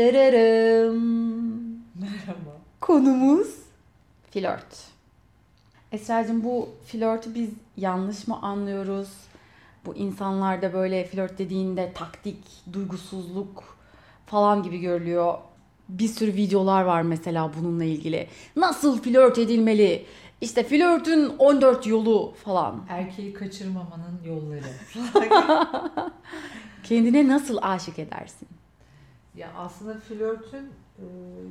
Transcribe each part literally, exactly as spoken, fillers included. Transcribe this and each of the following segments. Dırırım. Merhaba. Konumuz flört. Esra'cığım, bu flörtü biz yanlış mı anlıyoruz? Bu insanlarda böyle flört dediğinde taktik, duygusuzluk falan gibi görülüyor. Bir sürü videolar var mesela bununla ilgili. Nasıl flört edilmeli? İşte flörtün on dört yolu falan. Erkeği kaçırmamanın yolları. Kendine nasıl aşık edersin? Ya aslında flörtün e,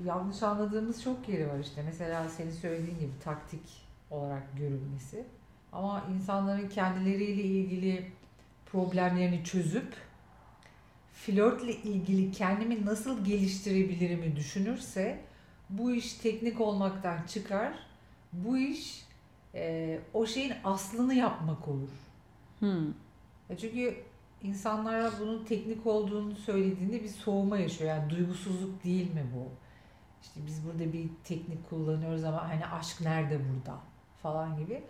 yanlış anladığımız çok yeri var işte. Mesela senin söylediğin gibi taktik olarak görülmesi. Ama insanların kendileriyle ilgili problemlerini çözüp flörtle ilgili kendimi nasıl geliştirebilirimi düşünürse bu iş teknik olmaktan çıkar. Bu iş e, o şeyin aslını yapmak olur. Hmm. Çünkü insanlara bunun teknik olduğunu söylediğinde bir soğuma yaşıyor. Yani duygusuzluk değil mi bu? İşte biz burada bir teknik kullanıyoruz ama hani aşk nerede burada falan gibi.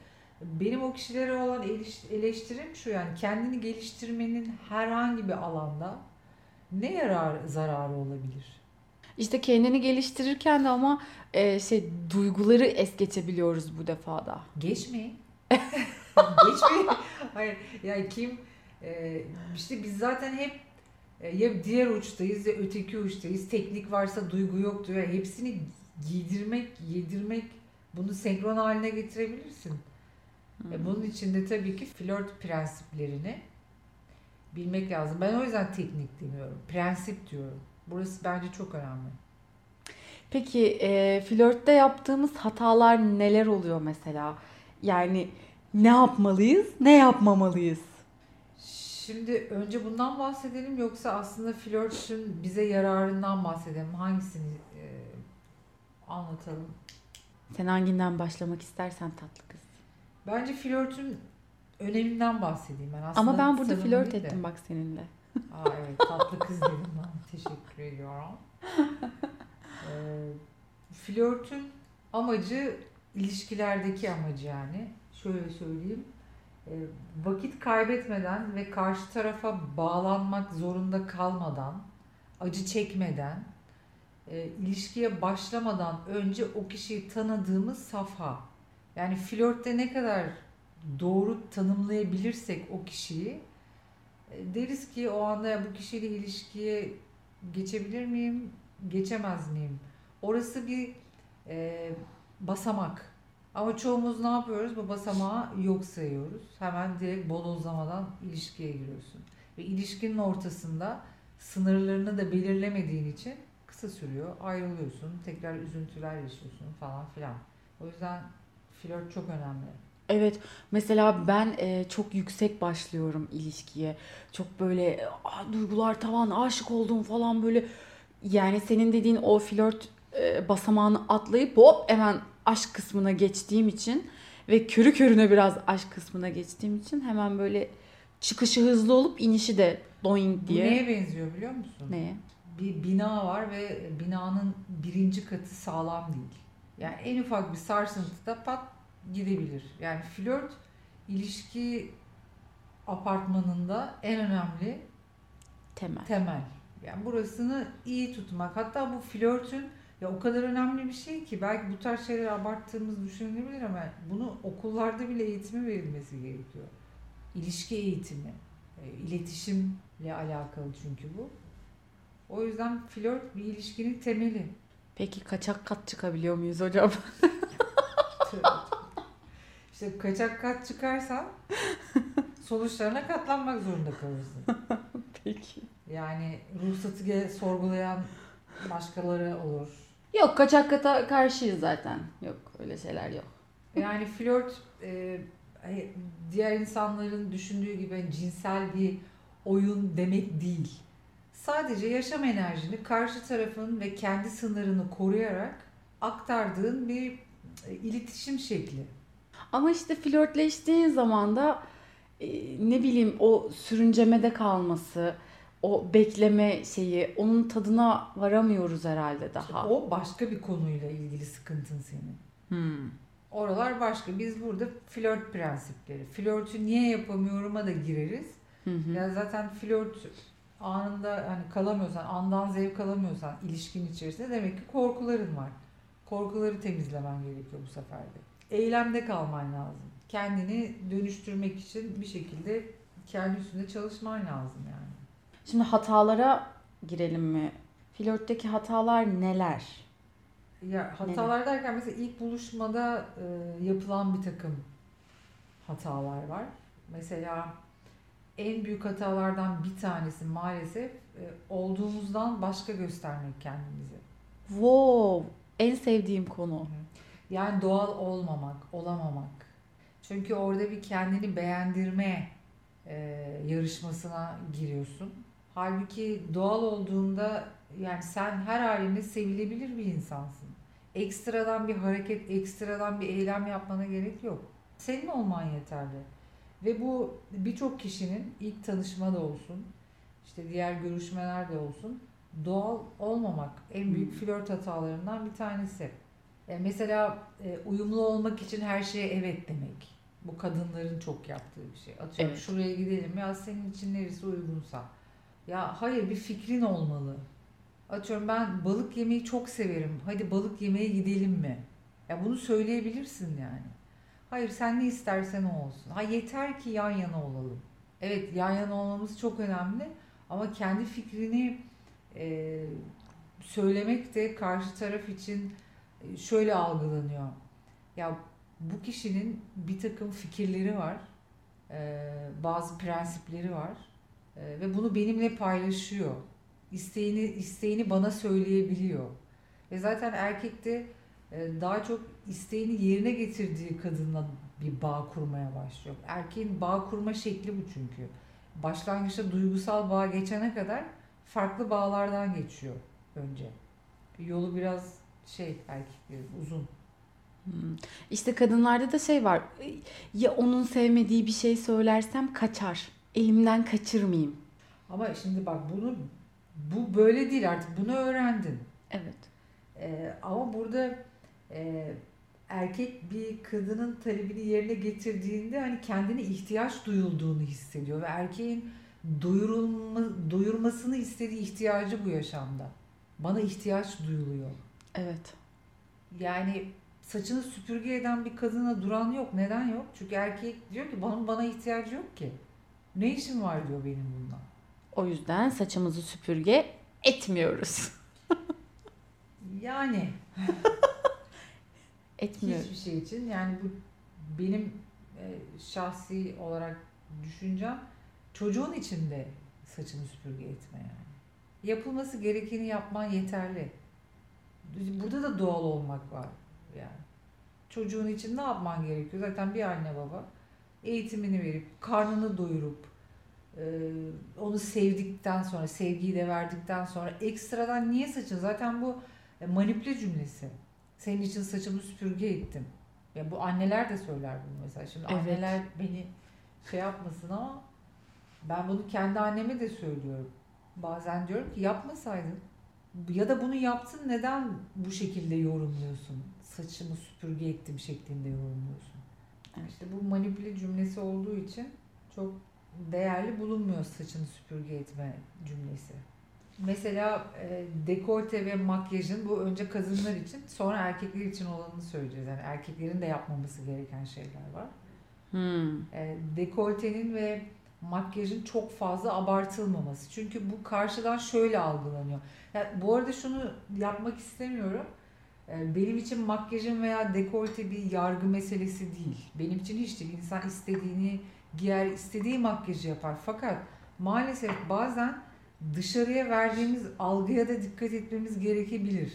Benim o kişilere olan eleştirim şu, yani kendini geliştirmenin herhangi bir alanda ne yarar, zararı olabilir? İşte kendini geliştirirken de ama e, şey duyguları es geçebiliyoruz bu defada. Geçmeyin. Geçmeyin. Hayır. Yani kim e, işte biz zaten hep e, ya diğer uçtayız ya öteki uçtayız. Teknik varsa duygu yoktur. Yani hepsini giydirmek, yedirmek, bunu senkron haline getirebilirsin. Hmm. Bunun için de tabii ki flört prensiplerini bilmek lazım. Ben o yüzden teknik demiyorum. Prensip diyorum. Burası bence çok önemli. Peki e, flörtte yaptığımız hatalar neler oluyor mesela? Yani ne yapmalıyız, ne yapmamalıyız? Şimdi önce bundan bahsedelim yoksa aslında flörtün bize yararından bahsedelim. Hangisini e, anlatalım? Sen hanginden başlamak istersen tatlı kız. Bence flörtün öneminden bahsedeyim ben aslında. Ama ben burada flört de. ettim bak seninle. Aa evet, tatlı kız dedim ben. Teşekkür ediyorum. Ee, flörtün amacı, ilişkilerdeki amacı yani. Şöyle söyleyeyim. Ee, vakit kaybetmeden ve karşı tarafa bağlanmak zorunda kalmadan, acı çekmeden, e, ilişkiye başlamadan önce o kişiyi tanıdığımız safha. Yani flörtte ne kadar doğru tanımlayabilirsek o kişiyi, deriz ki o anda bu kişiyle ilişkiye geçebilir miyim, geçemez miyim? Orası bir e, basamak. Ama çoğumuz ne yapıyoruz? Bu basamağı yok sayıyoruz. Hemen direkt bodozlamadan ilişkiye giriyorsun. Ve ilişkinin ortasında sınırlarını da belirlemediğin için kısa sürüyor. Ayrılıyorsun, tekrar üzüntüler yaşıyorsun falan filan. O yüzden flört çok önemli. Evet, mesela ben e, çok yüksek başlıyorum ilişkiye. Çok böyle a, duygular tavan, aşık oldum falan böyle. Yani senin dediğin o flört e, basamağını atlayıp hop hemen aşk kısmına geçtiğim için ve körü körüne biraz aşk kısmına geçtiğim için hemen böyle çıkışı hızlı olup inişi de doing diye. Bu neye benziyor biliyor musun? Neye? Bir bina var ve binanın birinci katı sağlam değil. Yani en ufak bir sarsıntıda pat gidebilir. Yani flört ilişki apartmanında en önemli temel. temel. Yani burasını iyi tutmak. Hatta bu flörtün ya o kadar önemli bir şey ki belki bu tarz şeyleri abarttığımız düşünülebilir ama bunu okullarda bile eğitimi verilmesi gerekiyor. İlişki eğitimi, iletişimle alakalı çünkü bu. O yüzden flört bir ilişkinin temeli. Peki kaçak kat çıkabiliyor muyuz hocam? İşte kaçak kat çıkarsan sonuçlarına katlanmak zorunda kalırsın. Peki. Yani ruhsatı sorgulayan başkaları olur. Yok, kaçak kata karşıyız zaten. Yok, öyle şeyler yok. Yani flört e, diğer insanların düşündüğü gibi cinsel bir oyun demek değil. Sadece yaşam enerjini karşı tarafın ve kendi sınırını koruyarak aktardığın bir iletişim şekli. Ama işte flörtleştiğin zaman da e, ne bileyim o sürüncemede kalması, o bekleme şeyi, onun tadına varamıyoruz herhalde daha. O başka bir konuyla ilgili sıkıntın senin. Hmm. Oralar başka. Biz burada flört prensipleri, flörtü niye yapamıyorum'a da gireriz. Hı hı. Ya zaten flört anında yani kalamıyorsan, andan zevk alamıyorsan ilişkin içerisinde demek ki korkuların var. Korkuları temizlemen gerekiyor bu sefer de. Eylemde kalman lazım. Kendini dönüştürmek için bir şekilde kendi üstünde çalışman lazım yani. Şimdi hatalara girelim mi? Flörtteki hatalar neler? Ya hatalar neler? Derken mesela ilk buluşmada e, yapılan bir takım hatalar var. Mesela en büyük hatalardan bir tanesi maalesef e, olduğumuzdan başka göstermek kendimizi. Wow! En sevdiğim konu. Yani doğal olmamak, olamamak. Çünkü orada bir kendini beğendirme e, yarışmasına giriyorsun. Halbuki doğal olduğunda yani sen her haline sevilebilir bir insansın. Ekstradan bir hareket, ekstradan bir eylem yapmana gerek yok. Senin olman yeterli. Ve bu birçok kişinin ilk tanışmada olsun, işte diğer görüşmelerde olsun doğal olmamak en büyük flört hatalarından bir tanesi. Mesela uyumlu olmak için her şeye evet demek. Bu kadınların çok yaptığı bir şey. Atıyorum evet. Şuraya gidelim ya senin için neresi uygunsa. Ya hayır, bir fikrin olmalı. Atıyorum ben balık yemeyi çok severim. Hadi balık yemeye gidelim mi? Ya bunu söyleyebilirsin yani. Hayır, sen ne istersen o olsun. Ha yeter ki yan yana olalım. Evet, yan yana olmamız çok önemli. Ama kendi fikrini e, söylemek de karşı taraf için şöyle algılanıyor. Ya bu kişinin bir takım fikirleri var. E, bazı prensipleri var. E, ve bunu benimle paylaşıyor. İsteğini, isteğini bana söyleyebiliyor. Ve zaten erkek de daha çok isteğini yerine getirdiği kadınla bir bağ kurmaya başlıyor. Erkeğin bağ kurma şekli bu çünkü. Başlangıçta duygusal bağ geçene kadar farklı bağlardan geçiyor önce. Yolu biraz şey erkeklerin uzun. İşte kadınlarda da şey var. Ya onun sevmediği bir şey söylersem kaçar. Elimden kaçırmayayım. Ama şimdi bak bunu bu böyle değil artık. Bunu öğrendin. Evet. Ee, ama burada e, erkek bir kadının talebini yerine getirdiğinde hani kendine ihtiyaç duyulduğunu hissediyor ve erkeğin doyurulma, doyurmasını istediği ihtiyacı bu yaşamda. Bana ihtiyaç duyuluyor. Evet. Yani saçını süpürge eden bir kadına duran yok. Neden yok? Çünkü erkek diyor ki bana, bana ihtiyacı yok ki. Ne işim var diyor benim bundan. O yüzden saçımızı süpürge etmiyoruz. Yani etmiyor. Hiçbir şey için yani bu benim e, şahsi olarak düşüncem çocuğun içinde saçını süpürge etme yani. Yapılması gerekeni yapman yeterli. Burada da doğal olmak var yani. Çocuğun için ne yapman gerekiyor? Zaten bir anne baba eğitimini verip, karnını doyurup e, onu sevdikten sonra, sevgiyi de verdikten sonra ekstradan niye saçını? Zaten bu manipüle cümlesi. Senin için saçımı süpürge ettim. Ya bu anneler de söyler bunu mesela. Şimdi evet. Anneler beni şey yapmasın ama ben bunu kendi anneme de söylüyorum. Bazen diyorum ki yapmasaydın ya da bunu yaptın neden bu şekilde yorumluyorsun? Saçımı süpürge ettim şeklinde yorumluyorsun. Evet. İşte bu manipüle cümlesi olduğu için çok değerli bulunmuyor saçını süpürge etme cümlesi. Mesela e, dekolte ve makyajın bu önce kadınlar için sonra erkekler için olanını söyleyeceğiz. Yani erkeklerin de yapmaması gereken şeyler var. Hmm. E, dekoltenin ve makyajın çok fazla abartılmaması. Çünkü bu karşıdan şöyle algılanıyor. Yani bu arada şunu yapmak istemiyorum. E, benim için makyajın veya dekolte bir yargı meselesi değil. Benim için hiç değil. İnsan istediğini giyer, istediği makyajı yapar. Fakat maalesef bazen dışarıya verdiğimiz algıya da dikkat etmemiz gerekebilir.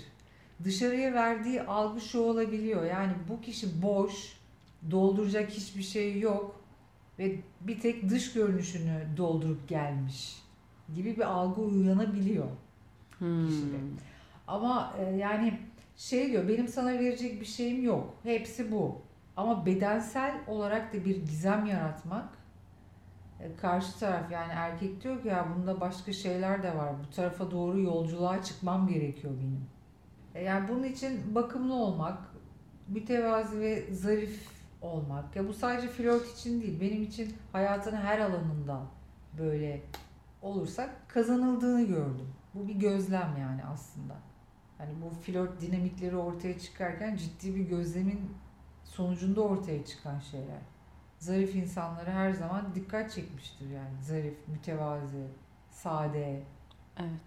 Dışarıya verdiği algı şu olabiliyor. Yani bu kişi boş, dolduracak hiçbir şey yok ve bir tek dış görünüşünü doldurup gelmiş gibi bir algı uyanabiliyor hmm. kişide. Ama yani şey diyor, benim sana verecek bir şeyim yok. Hepsi bu. Ama bedensel olarak da bir gizem yaratmak. Karşı taraf yani erkek diyor ki ya bunda başka şeyler de var. Bu tarafa doğru yolculuğa çıkmam gerekiyor benim. Yani bunun için bakımlı olmak, mütevazi ve zarif olmak. Ya bu sadece flört için değil. Benim için hayatın her alanında böyle olursak kazanıldığını gördüm. Bu bir gözlem yani aslında. Hani bu flört dinamikleri ortaya çıkarken ciddi bir gözlemin sonucunda ortaya çıkan şeyler. Zarif insanlara her zaman dikkat çekmiştir yani. Zarif, mütevazi, sade. Evet,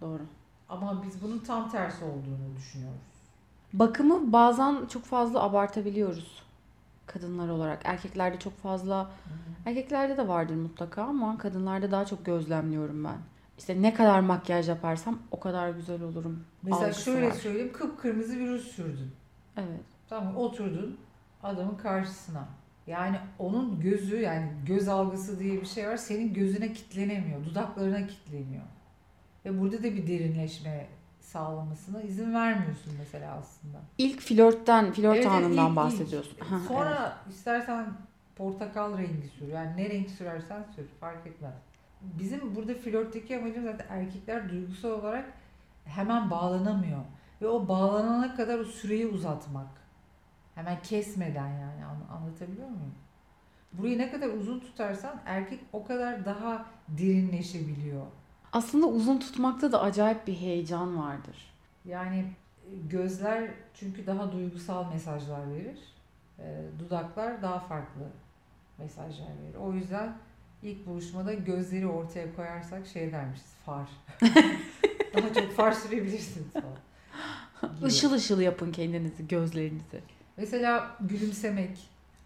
doğru. Ama biz bunun tam tersi olduğunu düşünüyoruz. Bakımı bazen çok fazla abartabiliyoruz kadınlar olarak. Erkeklerde çok fazla, Hı-hı. erkeklerde de vardır mutlaka ama kadınlarda daha çok gözlemliyorum ben. İşte ne kadar makyaj yaparsam o kadar güzel olurum. Mesela şöyle var. Söyleyeyim, kıpkırmızı bir ruj sürdün. Evet. Tamam, oturdun adamın karşısına. Yani onun gözü, yani göz algısı diye bir şey var. Senin gözüne kitlenemiyor, dudaklarına kitleniyor. Ve burada da bir derinleşme sağlamasına izin vermiyorsun mesela aslında. İlk flörtten, flört evet, anından ilk, bahsediyorsun. İlk. Ha, sonra evet. istersen portakal rengi sür. Yani ne renk sürersen sür, fark etmez. Bizim burada flörtteki amacım zaten erkekler duygusal olarak hemen bağlanamıyor. Ve o bağlanana kadar o süreyi uzatmak. Hemen kesmeden yani, anlatabiliyor muyum? Burayı ne kadar uzun tutarsan erkek o kadar daha derinleşebiliyor. Aslında uzun tutmakta da acayip bir heyecan vardır. Yani gözler çünkü daha duygusal mesajlar verir. E, dudaklar daha farklı mesajlar verir. O yüzden ilk buluşmada gözleri ortaya koyarsak şey dermişiz, far. Daha çok far sürebilirsiniz falan. Işıl ışıl yapın kendinizi, gözlerinizi. Mesela gülümsemek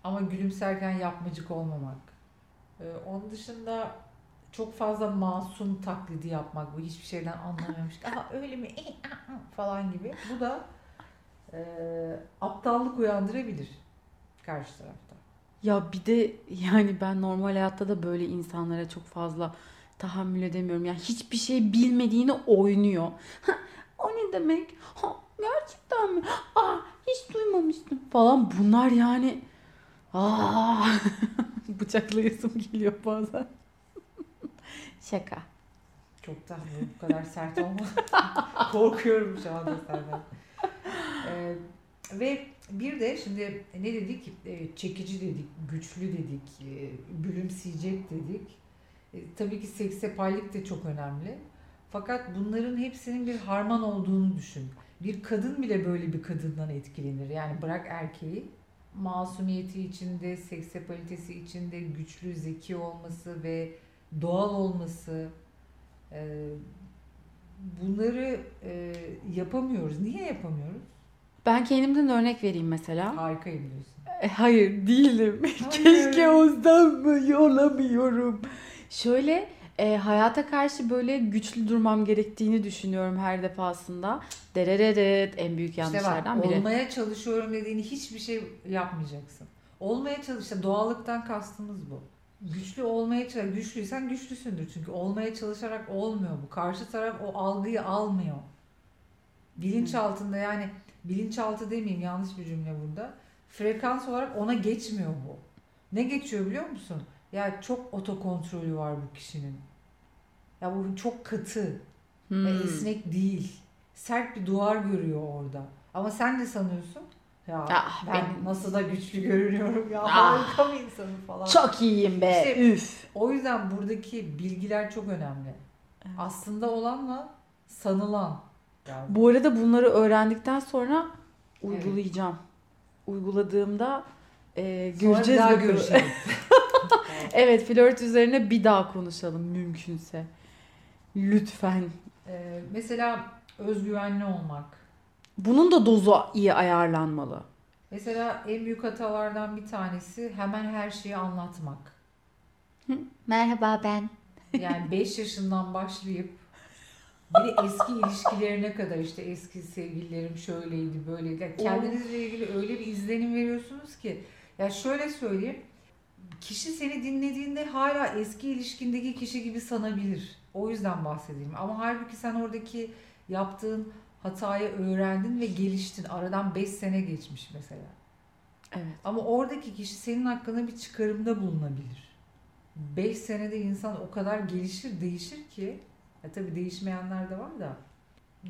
ama gülümserken yapmacık olmamak. E, onun dışında... Çok fazla masum taklidi yapmak, bu hiçbir şeyden anlamıyormuş. Aha öyle mi? E, aha, falan gibi. Bu da e, aptallık uyandırabilir karşı tarafta. Ya bir de yani ben normal hayatta da böyle insanlara çok fazla tahammül edemiyorum. Yani hiçbir şey bilmediğini oynuyor. Ha, o ne demek? Ha, gerçekten mi? Aa, hiç duymamıştım falan. Bunlar yani aa bıçaklayasım geliyor bazen. Şaka. Çok da bu kadar sert olma. Korkuyorum şu anda senden. Ee, ve bir de şimdi ne dedik? E, çekici dedik, güçlü dedik, e, gülümseyecek dedik. E, tabii ki seksapallik de çok önemli. Fakat bunların hepsinin bir harman olduğunu düşün. Bir kadın bile böyle bir kadından etkilenir. Yani bırak erkeği. Masumiyeti içinde, seksapalitesi içinde, güçlü, zeki olması ve doğal olması, e, bunları e, yapamıyoruz. Niye yapamıyoruz? Ben kendimden örnek vereyim mesela. Harikayım diyorsun. E, hayır değilim. Hayır. Keşke ondan mı olamıyorum. Şöyle e, hayata karşı böyle güçlü durmam gerektiğini düşünüyorum her defasında. Derereret en büyük yanlışlardan işte bak, biri. Olmaya çalışıyorum dediğini hiçbir şey yapmayacaksın. Olmaya çalışsa doğallıktan kastımız bu. Güçlü olmaya çalışarak, güçlüysen güçlüsündür çünkü olmaya çalışarak olmuyor bu. Karşı taraf o algıyı almıyor. Bilinç altında, yani bilinçaltı demeyeyim, yanlış bir cümle burada. Frekans olarak ona geçmiyor bu. Ne geçiyor biliyor musun? Ya çok otokontrolü var bu kişinin. Ya bu çok katı hmm. ve esnek değil. Sert bir duvar görüyor orada. Ama sen ne sanıyorsun? Ya ah, ben benim. Nasıl da güçlü görünüyorum ya, ah, harika bir insanım falan. Çok iyiyim be. İşte, üf. O yüzden buradaki bilgiler çok önemli. Evet. Aslında olanla sanılan. Yani. Bu arada bunları öğrendikten sonra uygulayacağım. Evet. Uyguladığımda e, göreceğiz. Sonra görüşelim. Evet, flört üzerine bir daha konuşalım mümkünse. Lütfen. Ee, mesela özgüvenli olmak. Bunun da dozu iyi ayarlanmalı. Mesela en büyük hatalardan bir tanesi hemen her şeyi anlatmak. Hı, merhaba ben. Yani beş yaşından başlayıp bir de eski ilişkilerine kadar, işte eski sevgililerim şöyleydi böyleydi. Yani kendinizle ilgili öyle bir izlenim veriyorsunuz ki. Ya şöyle söyleyeyim. Kişi seni dinlediğinde hala eski ilişkindeki kişi gibi sanabilir. O yüzden bahsedeyim. Ama halbuki sen oradaki yaptığın hatayı öğrendin ve geliştin. Aradan beş sene geçmiş mesela. Evet. Ama oradaki kişi senin hakkında bir çıkarımda bulunabilir. beş senede insan o kadar gelişir, değişir ki. Ya tabii değişmeyenler de var da.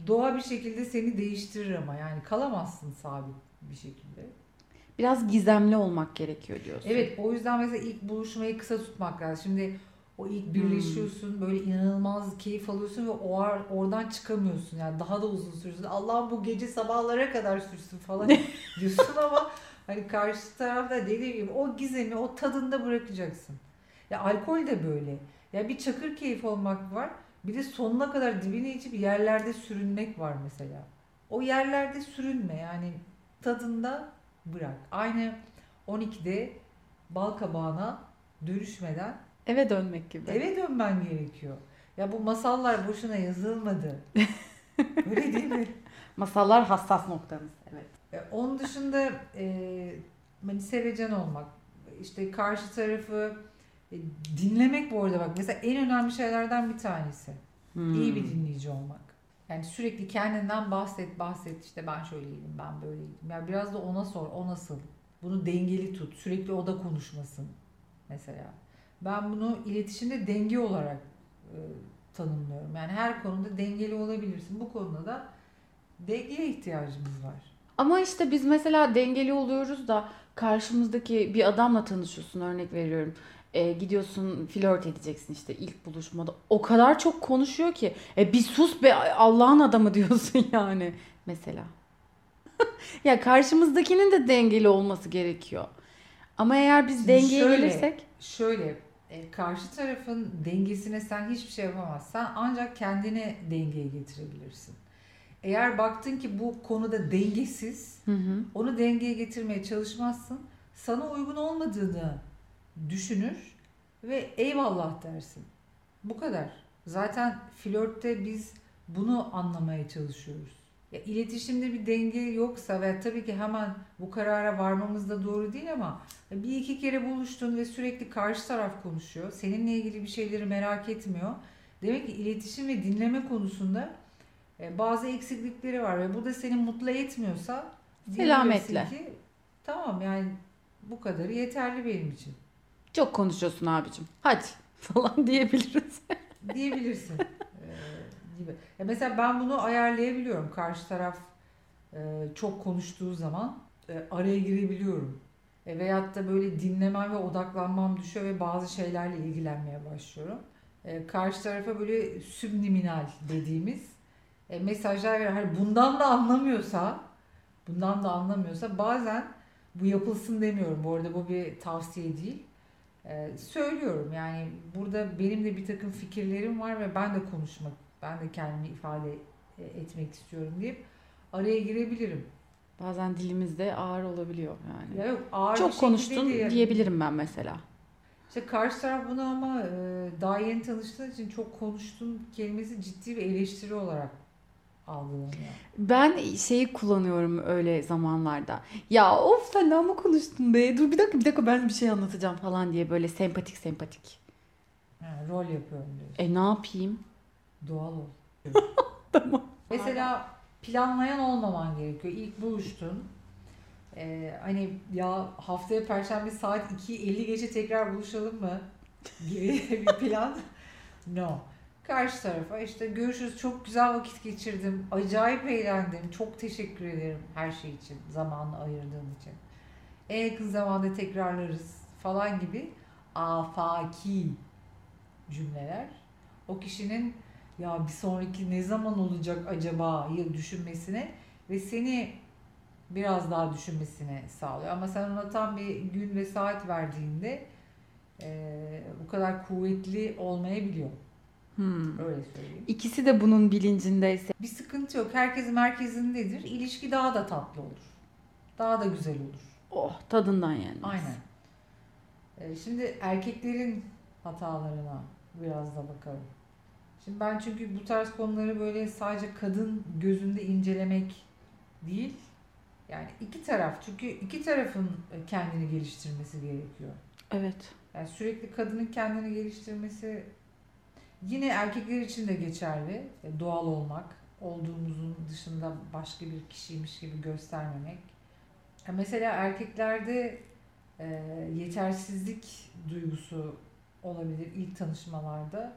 Doğa bir şekilde seni değiştirir ama. Yani kalamazsın sabit bir şekilde. Biraz gizemli olmak gerekiyor diyorsun. Evet, o yüzden mesela ilk buluşmayı kısa tutmak lazım. Şimdi O ilk birleşiyorsun, hmm. böyle inanılmaz keyif alıyorsun ve o ar, oradan çıkamıyorsun. Yani daha da uzun sürsün. Allah'ım bu gece sabahlara kadar sürsün falan diyorsun ama hani karşı tarafta dediğim gibi o gizemi, o tadında bırakacaksın. Ya alkol de böyle. Ya bir çakır keyif olmak var. Bir de sonuna kadar dibine içip yerlerde sürünmek var mesela. O yerlerde sürünme yani, tadında bırak. Aynı on ikide balkabağına dönüşmeden eve dönmek gibi. Eve dönmen gerekiyor. Ya bu masallar boşuna yazılmadı. Öyle değil mi? Masallar hassas noktamız. Evet. Onun dışında e, sevecen olmak, işte karşı tarafı e, dinlemek bu arada bak. Mesela en önemli şeylerden bir tanesi. Hmm. İyi bir dinleyici olmak. Yani sürekli kendinden bahset bahset işte ben şöyleydim, ben böyleydim. Yani biraz da ona sor, o nasıl? Bunu dengeli tut. Sürekli o da konuşmasın mesela. Ben bunu iletişimde denge olarak e, tanımlıyorum. Yani her konuda dengeli olabilirsin. Bu konuda da dengeye ihtiyacımız var. Ama işte biz mesela dengeli oluyoruz da karşımızdaki bir adamla tanışıyorsun, örnek veriyorum. E, gidiyorsun flört edeceksin işte ilk buluşmada. O kadar çok konuşuyor ki e, bir sus be Allah'ın adamı diyorsun yani mesela. Ya karşımızdakinin de dengeli olması gerekiyor. Ama eğer biz şimdi dengeye şöyle, gelirsek... Şöyle, e, karşı tarafın dengesine sen hiçbir şey yapamazsan ancak kendini dengeye getirebilirsin. Eğer baktın ki bu konuda dengesiz, hı hı. onu dengeye getirmeye çalışmazsın, sana uygun olmadığını düşünür ve eyvallah dersin. Bu kadar. Zaten flörtte biz bunu anlamaya çalışıyoruz. Ya, iletişimde bir denge yoksa ve tabii ki hemen bu karara varmamız da doğru değil ama bir iki kere buluştun ve sürekli karşı taraf konuşuyor. Seninle ilgili bir şeyleri merak etmiyor. Demek ki iletişim ve dinleme konusunda bazı eksiklikleri var ve bu da seni mutlu etmiyorsa selametle. Ki, tamam yani bu kadarı yeterli benim için. Çok konuşuyorsun abicim. Hadi falan diyebiliriz. Diyebilirsin. Gibi. Ya mesela ben bunu ayarlayabiliyorum. Karşı taraf e, çok konuştuğu zaman e, araya girebiliyorum. E, veyahut da böyle dinlemem ve odaklanmam düşüyor ve bazı şeylerle ilgilenmeye başlıyorum. E, karşı tarafa böyle subliminal dediğimiz e, mesajlar veriyorum. Hani bundan da anlamıyorsa, bundan da anlamıyorsa bazen bu yapılsın demiyorum. Bu arada bu bir tavsiye değil. E, söylüyorum yani burada benim de bir takım fikirlerim var ve ben de konuşmak ben de kendimi ifade etmek istiyorum deyip araya girebilirim. Bazen dilimizde ağır olabiliyor yani. Ya yok, ağır çok konuştun diye. diyebilirim ben mesela. İşte karşı taraf bunu ama daha yeni tanıştığın için çok konuştun kelimesi ciddi bir eleştiri olarak algılanıyor. Ben şeyi kullanıyorum öyle zamanlarda. Ya of sen ne ama konuştun be dur bir dakika bir dakika ben bir şey anlatacağım falan diye böyle sempatik sempatik. Ha, rol yapıyorum diyorsun. E ne yapayım? Doğal ol. Tamam. Mesela planlayan olmaman gerekiyor. İlk buluştun. Ee, hani ya haftaya perşembe saat iki elli geçe tekrar buluşalım mı? Gibi bir plan. No. Karşı tarafa işte görüşürüz. Çok güzel vakit geçirdim. Acayip eğlendim. Çok teşekkür ederim her şey için. Zamanını ayırdığın için. En yakın zamanda tekrarlarız falan gibi afaki cümleler. O kişinin ya bir sonraki ne zaman olacak acaba düşünmesine ve seni biraz daha düşünmesine sağlıyor. Ama sen ona tam bir gün ve saat verdiğinde e, bu kadar kuvvetli olmayabiliyor. Hmm. Öyle söyleyeyim. İkisi de bunun bilincindeyse. Bir sıkıntı yok. Herkes merkezindedir. İlişki daha da tatlı olur. Daha da güzel olur. Oh tadından yani. Aynen. E, şimdi erkeklerin hatalarına biraz da bakalım. Şimdi ben çünkü bu tarz konuları böyle sadece kadın gözünde incelemek değil. Yani iki taraf. Çünkü iki tarafın kendini geliştirmesi gerekiyor. Evet. Yani sürekli kadının kendini geliştirmesi yine erkekler için de geçerli. Doğal olmak, olduğumuzun dışında başka bir kişiymiş gibi göstermemek. Mesela erkeklerde yetersizlik duygusu olabilir ilk tanışmalarda.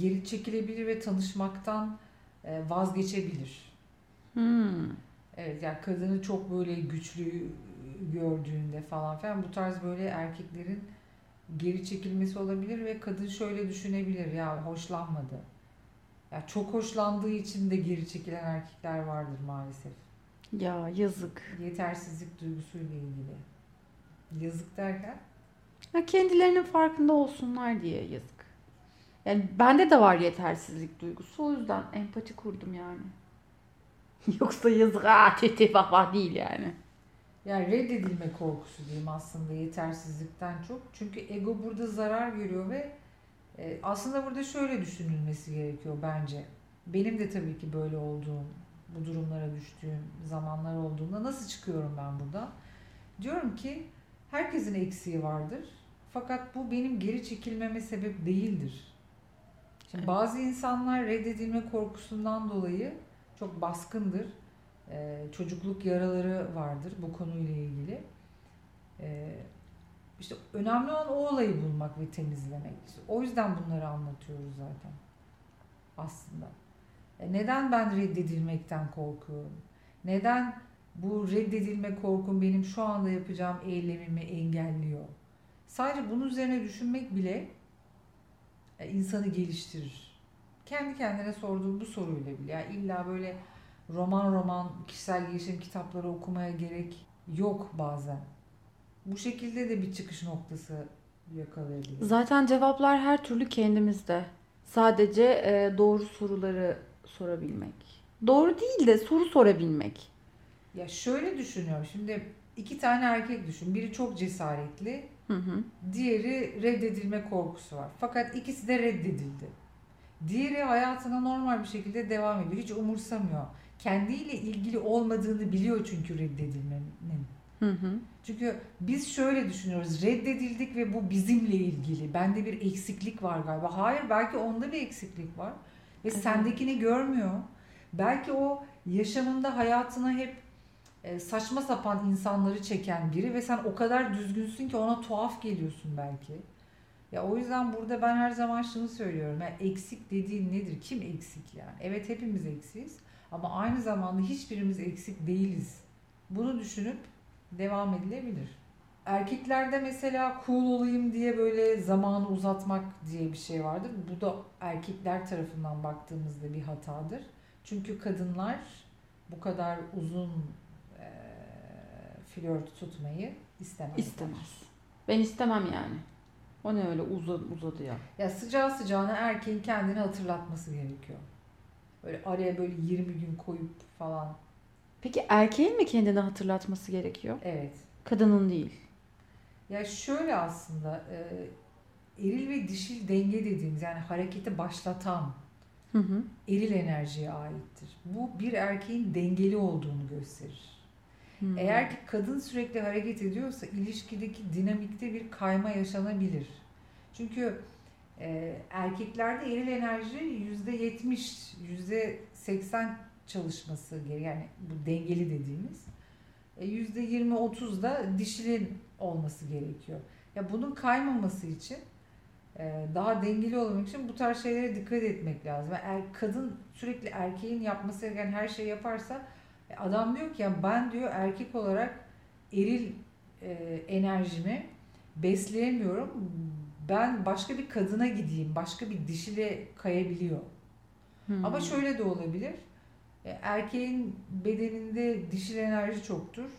Geri çekilebilir ve tanışmaktan vazgeçebilir. Hmm. Evet, yani kadını çok böyle güçlü gördüğünde falan filan bu tarz böyle erkeklerin geri çekilmesi olabilir ve kadın şöyle düşünebilir, ya hoşlanmadı. Ya çok hoşlandığı için de geri çekilen erkekler vardır maalesef. Ya yazık. Yetersizlik duygusuyla ilgili. Yazık derken? Ya kendilerinin farkında olsunlar diye yazık. Yani bende de var yetersizlik duygusu, o yüzden empati kurdum yani. Yoksa yazık ha tete vah vah değil yani. Yani reddedilme korkusu diyeyim aslında yetersizlikten çok. Çünkü ego burada zarar görüyor ve aslında burada şöyle düşünülmesi gerekiyor bence. Benim de tabii ki böyle olduğum, bu durumlara düştüğüm zamanlar olduğunda nasıl çıkıyorum ben buradan? Diyorum ki herkesin eksiği vardır. Fakat bu benim geri çekilmeme sebep değildir. Şimdi evet. Bazı insanlar reddedilme korkusundan dolayı çok baskındır. Ee, çocukluk yaraları vardır bu konuyla ilgili. Ee, işte önemli olan o olayı bulmak ve temizlemek. İşte o yüzden bunları anlatıyoruz zaten aslında. E neden ben reddedilmekten korkuyorum? Neden bu reddedilme korkum benim şu anda yapacağım eylemimi engelliyor? Sadece bunun üzerine düşünmek bile insanı geliştirir. Kendi kendine sorduğum bu soruyla bile. Yani illa böyle roman roman kişisel gelişim kitapları okumaya gerek yok bazen. Bu şekilde de bir çıkış noktası yakalayabilir. Zaten cevaplar her türlü kendimizde. Sadece doğru soruları sorabilmek. Doğru değil de soru sorabilmek. Ya şöyle düşünüyorum. Şimdi iki tane erkek düşün. Biri çok cesaretli. Hı hı. Diğeri reddedilme korkusu var. Fakat ikisi de reddedildi. Diğeri hayatına normal bir şekilde devam ediyor. Hiç umursamıyor. Kendiyle ilgili olmadığını biliyor çünkü reddedilmenin. Hı hı. Çünkü biz şöyle düşünüyoruz. Reddedildik ve bu bizimle ilgili. Bende bir eksiklik var galiba. Hayır, belki onda bir eksiklik var. Ve hı hı. Sendekini görmüyor. Belki o yaşamında hayatına hep saçma sapan insanları çeken biri ve sen o kadar düzgünsün ki ona tuhaf geliyorsun belki. Ya o yüzden burada ben her zaman şunu söylüyorum. Yani eksik dediğin nedir? Kim eksik yani? Evet, hepimiz eksiyiz ama aynı zamanda hiçbirimiz eksik değiliz. Bunu düşünüp devam edilebilir. Erkeklerde mesela cool olayım diye böyle zamanı uzatmak diye bir şey vardır. Bu da erkekler tarafından baktığımızda bir hatadır. Çünkü kadınlar bu kadar uzun e, flört tutmayı istemez. İstemez. Ben istemem yani. O ne öyle uzadı, uzadı ya. Ya sıcağı sıcağına erkeğin kendini hatırlatması gerekiyor. Böyle araya böyle yirmi gün koyup falan. Peki erkeğin mi kendini hatırlatması gerekiyor? Evet. Kadının değil. Ya şöyle aslında e, eril ve dişil denge dediğimiz yani hareketi başlatan hı hı. eril enerjiye aittir. Bu bir erkeğin dengeli olduğunu gösterir. Hmm. Eğer ki kadın sürekli hareket ediyorsa ilişkideki dinamikte bir kayma yaşanabilir. Çünkü e, erkeklerde eril enerji yüzde yetmiş, yüzde seksen çalışması gerekiyor. Yani bu dengeli dediğimiz. E, yüzde yirmi otuz da dişilin olması gerekiyor. Ya bunun kaymaması için e, daha dengeli olmak için bu tarz şeylere dikkat etmek lazım. Eğer kadın sürekli erkeğin yapması gereken yani her şeyi yaparsa adam diyor ki ya ben diyor erkek olarak eril e, enerjimi besleyemiyorum. Ben başka bir kadına gideyim. Başka bir dişile kayabiliyor. Hmm. Ama şöyle de olabilir. E, erkeğin bedeninde dişil enerji çoktur.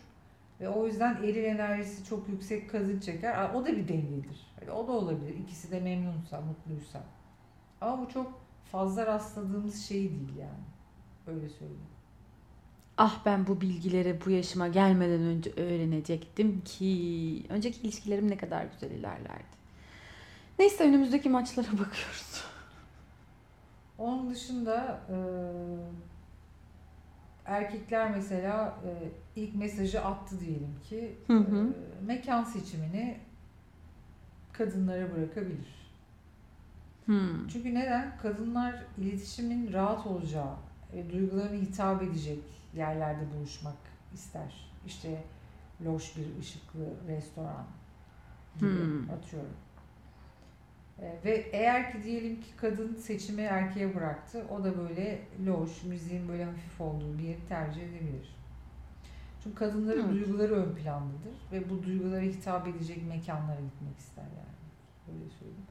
Ve o yüzden eril enerjisi çok yüksek kadın çeker. O da bir dengedir. Yani o da olabilir. İkisi de memnunsa, mutluysa. Ama bu çok fazla rastladığımız şey değil yani. Öyle söyleyeyim. Ah ben bu bilgileri bu yaşıma gelmeden önce öğrenecektim ki önceki ilişkilerim ne kadar güzel ilerlerdi. Neyse önümüzdeki maçlara bakıyoruz. Onun dışında e, erkekler mesela e, ilk mesajı attı diyelim ki hı hı. E, mekan seçimini kadınlara bırakabilir. Hı. Çünkü neden? Kadınlar iletişimin rahat olacağı ve duygularına hitap edecek yerlerde buluşmak ister. İşte loş bir ışıklı restoran gibi hmm. atıyorum. E, ve eğer ki diyelim ki kadın seçimi erkeğe bıraktı, o da böyle loş, müziğin böyle hafif olduğu bir yeri tercih edebilir. Çünkü kadınların evet. duyguları ön plandadır ve bu duygulara hitap edecek mekanlara gitmek ister yani. öyle söyleyeyim.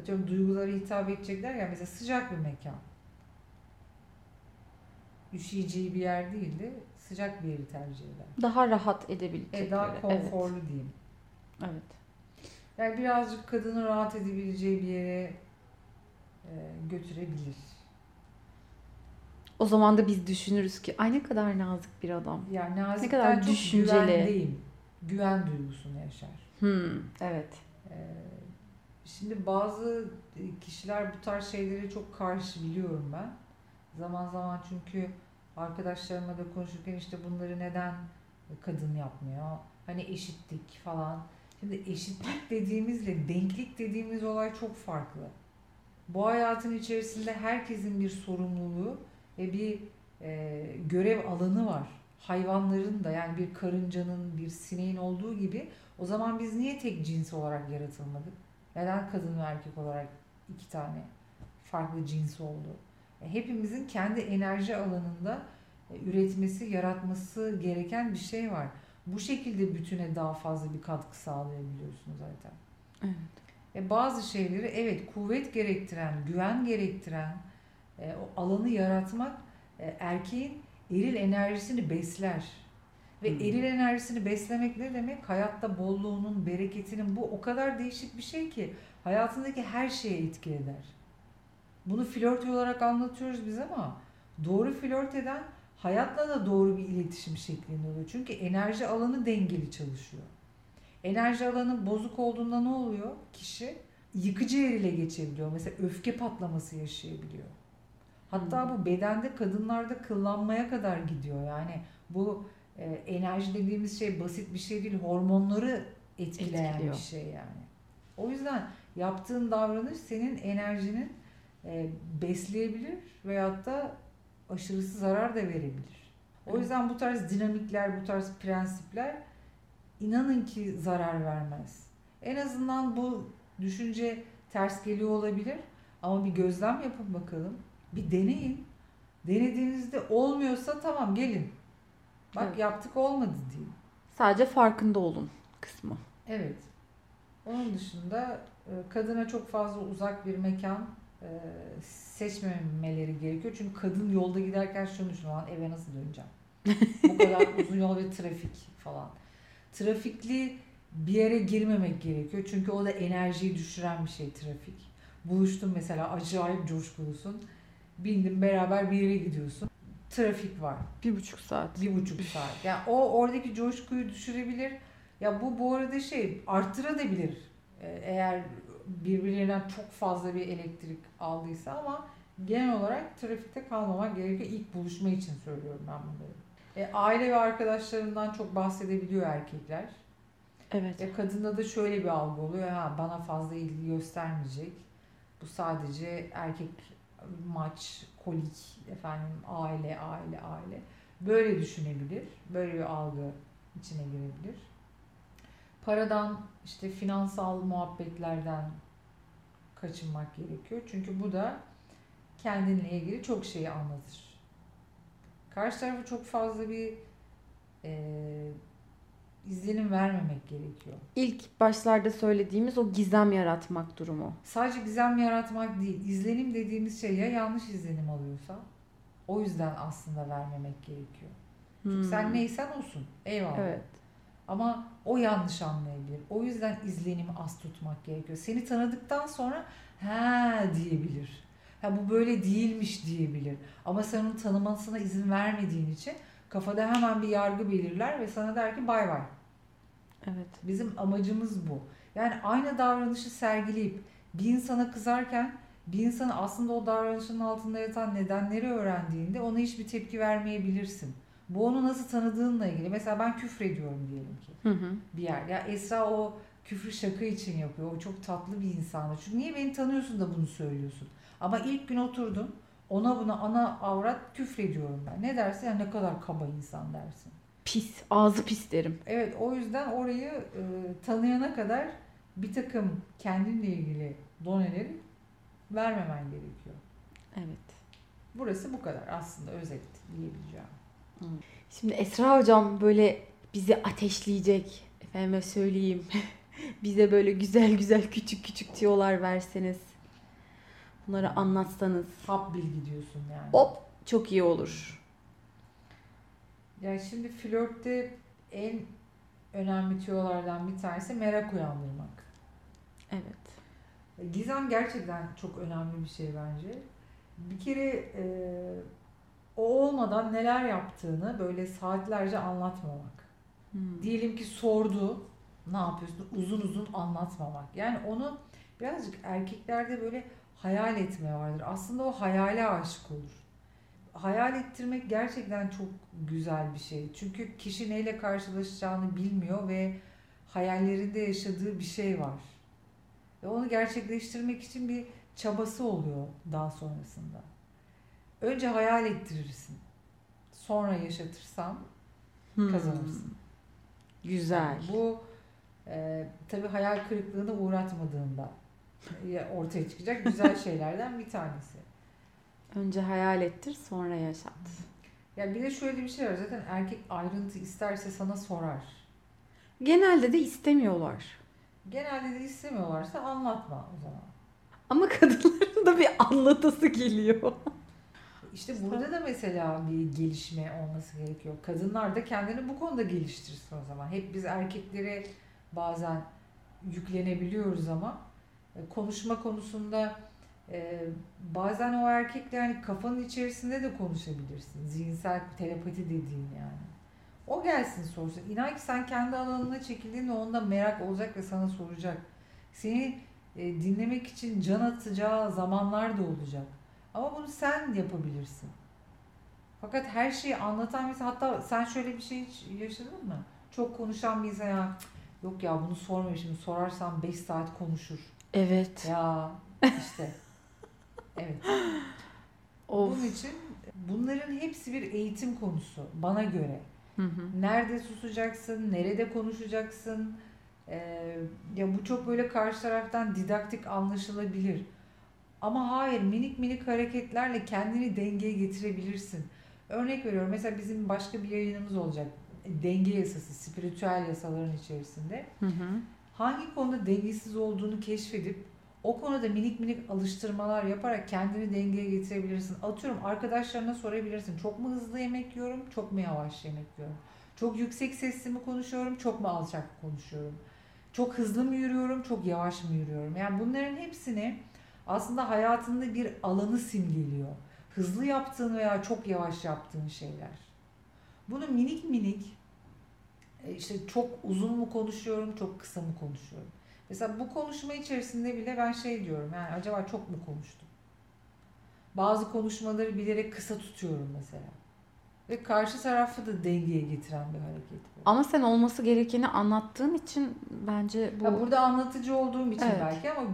Atıyorum duygulara hitap edecekler ya, mesela sıcak bir mekan. Üşüyeceği bir yer değil de sıcak bir yeri tercih eder. Daha rahat edebilecekleri. E, daha konforlu, evet, diyeyim. Evet. Yani birazcık kadını rahat edebileceği bir yere e, götürebilir. O zaman da biz düşünürüz ki ay ne kadar nazik bir adam. Yani nazikten ne kadar çok düşünceli. Güvendeyim. Güven duygusunu yaşar. Hmm, evet. E, şimdi bazı kişiler bu tarz şeylere çok karşı, biliyorum ben. Zaman zaman, çünkü arkadaşlarımla da konuşurken işte bunları neden kadın yapmıyor? Hani eşitlik falan. Şimdi eşitlik dediğimizle denklik dediğimiz olay çok farklı. Bu hayatın içerisinde herkesin bir sorumluluğu ve bir e, görev alanı var. Hayvanların da, yani bir karıncanın, bir sineğin olduğu gibi. O zaman biz niye tek cins olarak yaratılmadık? Neden kadın ve erkek olarak iki tane farklı cins oldu? Hepimizin kendi enerji alanında üretmesi, yaratması gereken bir şey var. Bu şekilde bütüne daha fazla bir katkı sağlayabiliyorsunuz zaten. Evet. E bazı şeyleri, evet, kuvvet gerektiren, güven gerektiren e, o alanı yaratmak e, erkeğin eril enerjisini besler. Ve hmm. eril enerjisini beslemek ne demek? Hayatta bolluğunun, bereketinin, bu o kadar değişik bir şey ki hayatındaki her şeye etki eder. Bunu flört olarak anlatıyoruz biz ama doğru flört eden hayatla da doğru bir iletişim şeklinde oluyor. Çünkü enerji alanı dengeli çalışıyor. Enerji alanı bozuk olduğunda ne oluyor? Kişi yıkıcı erile geçebiliyor. Mesela öfke patlaması yaşayabiliyor. Hatta hmm. bu bedende, kadınlarda kıllanmaya kadar gidiyor. Yani bu e, enerji dediğimiz şey basit bir şey değil. Hormonları etkileyen Etkiliyor. bir şey yani. O yüzden yaptığın davranış senin enerjinin besleyebilir veyahut da aşırısı zarar da verebilir. O yüzden bu tarz dinamikler, bu tarz prensipler inanın ki zarar vermez. En azından bu düşünce ters geliyor olabilir ama bir gözlem yapın bakalım. Bir deneyin. Denediğinizde olmuyorsa tamam, gelin. Bak, evet, yaptık, olmadı diyeyim. Sadece farkında olun kısmı. Evet. Onun dışında kadına çok fazla uzak bir mekan seçmemeleri gerekiyor. Çünkü kadın yolda giderken şunu düşünüyor, eve nasıl döneceğim? Bu kadar uzun yol ve trafik falan. Trafikli bir yere girmemek gerekiyor. Çünkü o da enerjiyi düşüren bir şey, trafik. Buluştun mesela, acayip coşkulusun. Bindin, beraber bir yere gidiyorsun. Trafik var. Bir buçuk saat. Bir buçuk saat. Yani o oradaki coşkuyu düşürebilir. Ya bu bu arada şey arttırabilir. Eğer birbirlerinden çok fazla bir elektrik aldıysa, ama genel olarak trafikte kalmamak gerekiyor. İlk buluşma için söylüyorum ben bunları. E, aile ve arkadaşlarından çok bahsedebiliyor erkekler. Evet. E, kadında da şöyle bir algı oluyor. Ha, bana fazla ilgi göstermeyecek. Bu sadece erkek maç, kolik, efendim aile, aile, aile. Böyle düşünebilir. Böyle bir algı içine girebilir. Paradan, işte finansal muhabbetlerden kaçınmak gerekiyor. Çünkü bu da kendinle ilgili çok şeyi anlatır. Karşı tarafa çok fazla bir e, izlenim vermemek gerekiyor. İlk başlarda söylediğimiz o gizem yaratmak durumu. Sadece gizem yaratmak değil. İzlenim dediğimiz şey ya yanlış izlenim alıyorsa, o yüzden aslında vermemek gerekiyor. Çünkü hmm. sen neysen olsun. Eyvallah. Evet. Ama o yanlış anlayabilir. O yüzden izlenimi az tutmak gerekiyor. Seni tanıdıktan sonra ha diyebilir. Ha, bu böyle değilmiş diyebilir. Ama sen onun tanımasına izin vermediğin için kafada hemen bir yargı belirler ve sana der ki bay bay. Evet. Bizim amacımız bu. Yani aynı davranışı sergileyip bir insana kızarken bir insana aslında o davranışın altında yatan nedenleri öğrendiğinde ona hiçbir tepki vermeyebilirsin. Bu onu nasıl tanıdığınla ilgili. Mesela ben küfrediyorum diyelim ki hı hı. bir yer. Ya Esra o küfrü şaka için yapıyor. O çok tatlı bir insandı. Çünkü niye beni tanıyorsun da bunu söylüyorsun? Ama ilk gün oturdum. Ona buna ana avrat küfrediyorum ben. Ne dersin? Yani ne kadar kaba insan dersin. Pis. Ağzı pis derim. Evet. O yüzden orayı e, tanıyana kadar bir takım kendinle ilgili doneleri vermemen gerekiyor. Evet. Burası bu kadar aslında özet diyebileceğim. Şimdi Esra hocam böyle bizi ateşleyecek, efendime söyleyeyim Bize böyle güzel güzel küçük küçük tiyolar verseniz. Bunları anlatsanız. Hap bilgi diyorsun yani. Hop, çok iyi olur. Yani şimdi flörtte en önemli tiyolardan bir tanesi merak uyandırmak. Evet. Gizem gerçekten çok önemli bir şey bence. Bir kere e, o olmadan neler yaptığını böyle saatlerce anlatmamak. Hmm. Diyelim ki sordu, ne yapıyorsun? Uzun uzun anlatmamak. Yani onu birazcık erkeklerde böyle hayal etme vardır. Aslında o hayale aşık olur. Hayal ettirmek gerçekten çok güzel bir şey. Çünkü kişi neyle karşılaşacağını bilmiyor ve hayallerinde yaşadığı bir şey var. Ve onu gerçekleştirmek için bir çabası oluyor daha sonrasında. Önce hayal ettirirsin. Sonra yaşatırsan kazanırsın. Hmm. Güzel. Bu e, tabii hayal kırıklığına uğratmadığında ortaya çıkacak güzel şeylerden bir tanesi. Önce hayal ettir, sonra yaşat. Ya bir de şöyle bir şey var. Zaten erkek ayrıntı isterse sana sorar. Genelde de istemiyorlar. Genelde de istemiyorlarsa anlatma o zaman. Ama kadınların da bir anlatası geliyor. İşte burada da mesela bir gelişme olması gerekiyor. Kadınlar da kendini bu konuda geliştirsin o zaman. Hep biz erkeklere bazen yüklenebiliyoruz ama konuşma konusunda Ee, bazen o erkekle hani kafanın içerisinde de konuşabilirsin. Zihinsel telepati dediğin yani. O gelsin sorsun. İnan ki sen kendi alanına çekildiğinde onda merak olacak ve sana soracak. Seni e, dinlemek için can atacağı zamanlar da olacak. Ama bunu sen yapabilirsin. Fakat her şeyi anlatan birisi, hatta sen şöyle bir şey hiç yaşadın mı? Çok konuşan birisi ya, yok ya bunu sorma şimdi, sorarsam beş saat konuşur. Evet. Ya işte. Evet. Of. Bunun için bunların hepsi bir eğitim konusu bana göre. Hı hı. Nerede susacaksın, nerede konuşacaksın. Ee, ya bu çok böyle karşı taraftan didaktik anlaşılabilir. Ama hayır, minik minik hareketlerle kendini dengeye getirebilirsin. Örnek veriyorum, mesela bizim başka bir yayınımız olacak. Denge yasası, spiritüel yasaların içerisinde. Hı hı. Hangi konuda dengesiz olduğunu keşfedip o konuda minik minik alıştırmalar yaparak kendini dengeye getirebilirsin. Atıyorum arkadaşlarına sorabilirsin. Çok mu hızlı yemek yiyorum, çok mu yavaş yemek yiyorum? Çok yüksek sesli mi konuşuyorum, çok mu alçak konuşuyorum? Çok hızlı mı yürüyorum, çok yavaş mı yürüyorum? Yani bunların hepsini aslında hayatında bir alanı simgeliyor. Hızlı yaptığın veya çok yavaş yaptığın şeyler. Bunu minik minik, işte çok uzun mu konuşuyorum, çok kısa mı konuşuyorum? Mesela bu konuşma içerisinde bile ben şey diyorum, yani acaba çok mu konuştum? Bazı konuşmaları bilerek kısa tutuyorum mesela. Ve karşı tarafı da dengeye getiren bir hareket. Böyle. Ama sen olması gerekeni anlattığın için bence bu... Ya burada anlatıcı olduğum için evet, belki, ama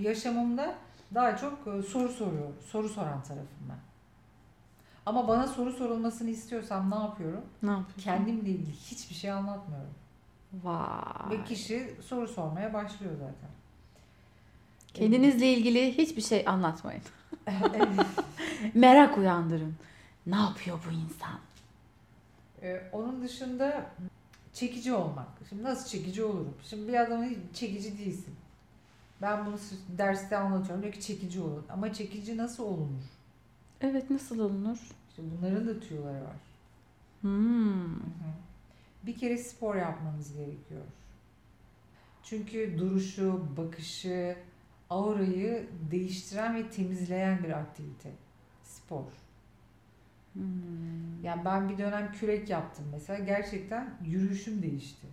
yaşamımda daha çok soru soruyorum. Soru soran tarafım ben. Ama bana soru sorulmasını istiyorsam ne yapıyorum? Ne yapıyorsun? Kendimle ilgili hiçbir şey anlatmıyorum. Vay. Ve kişi soru sormaya başlıyor zaten. Kendinizle ilgili hiçbir şey anlatmayın. Merak uyandırın. Ne yapıyor bu insan? Ee, onun dışında çekici olmak. Şimdi nasıl çekici olurum? Şimdi bir adamın hiç çekici değilsin. Ben bunu derste anlatıyorum. Diyor ki çekici olun. Ama çekici nasıl olunur? Evet, nasıl olunur? İşte bunların da tüyoları var. Hmm. Hı-hı. Bir kere spor yapmanız gerekiyor. Çünkü duruşu, bakışı, aurayı değiştiren ve temizleyen bir aktivite. Spor. Hmm. Yani ben bir dönem kürek yaptım mesela. Gerçekten yürüyüşüm değişti.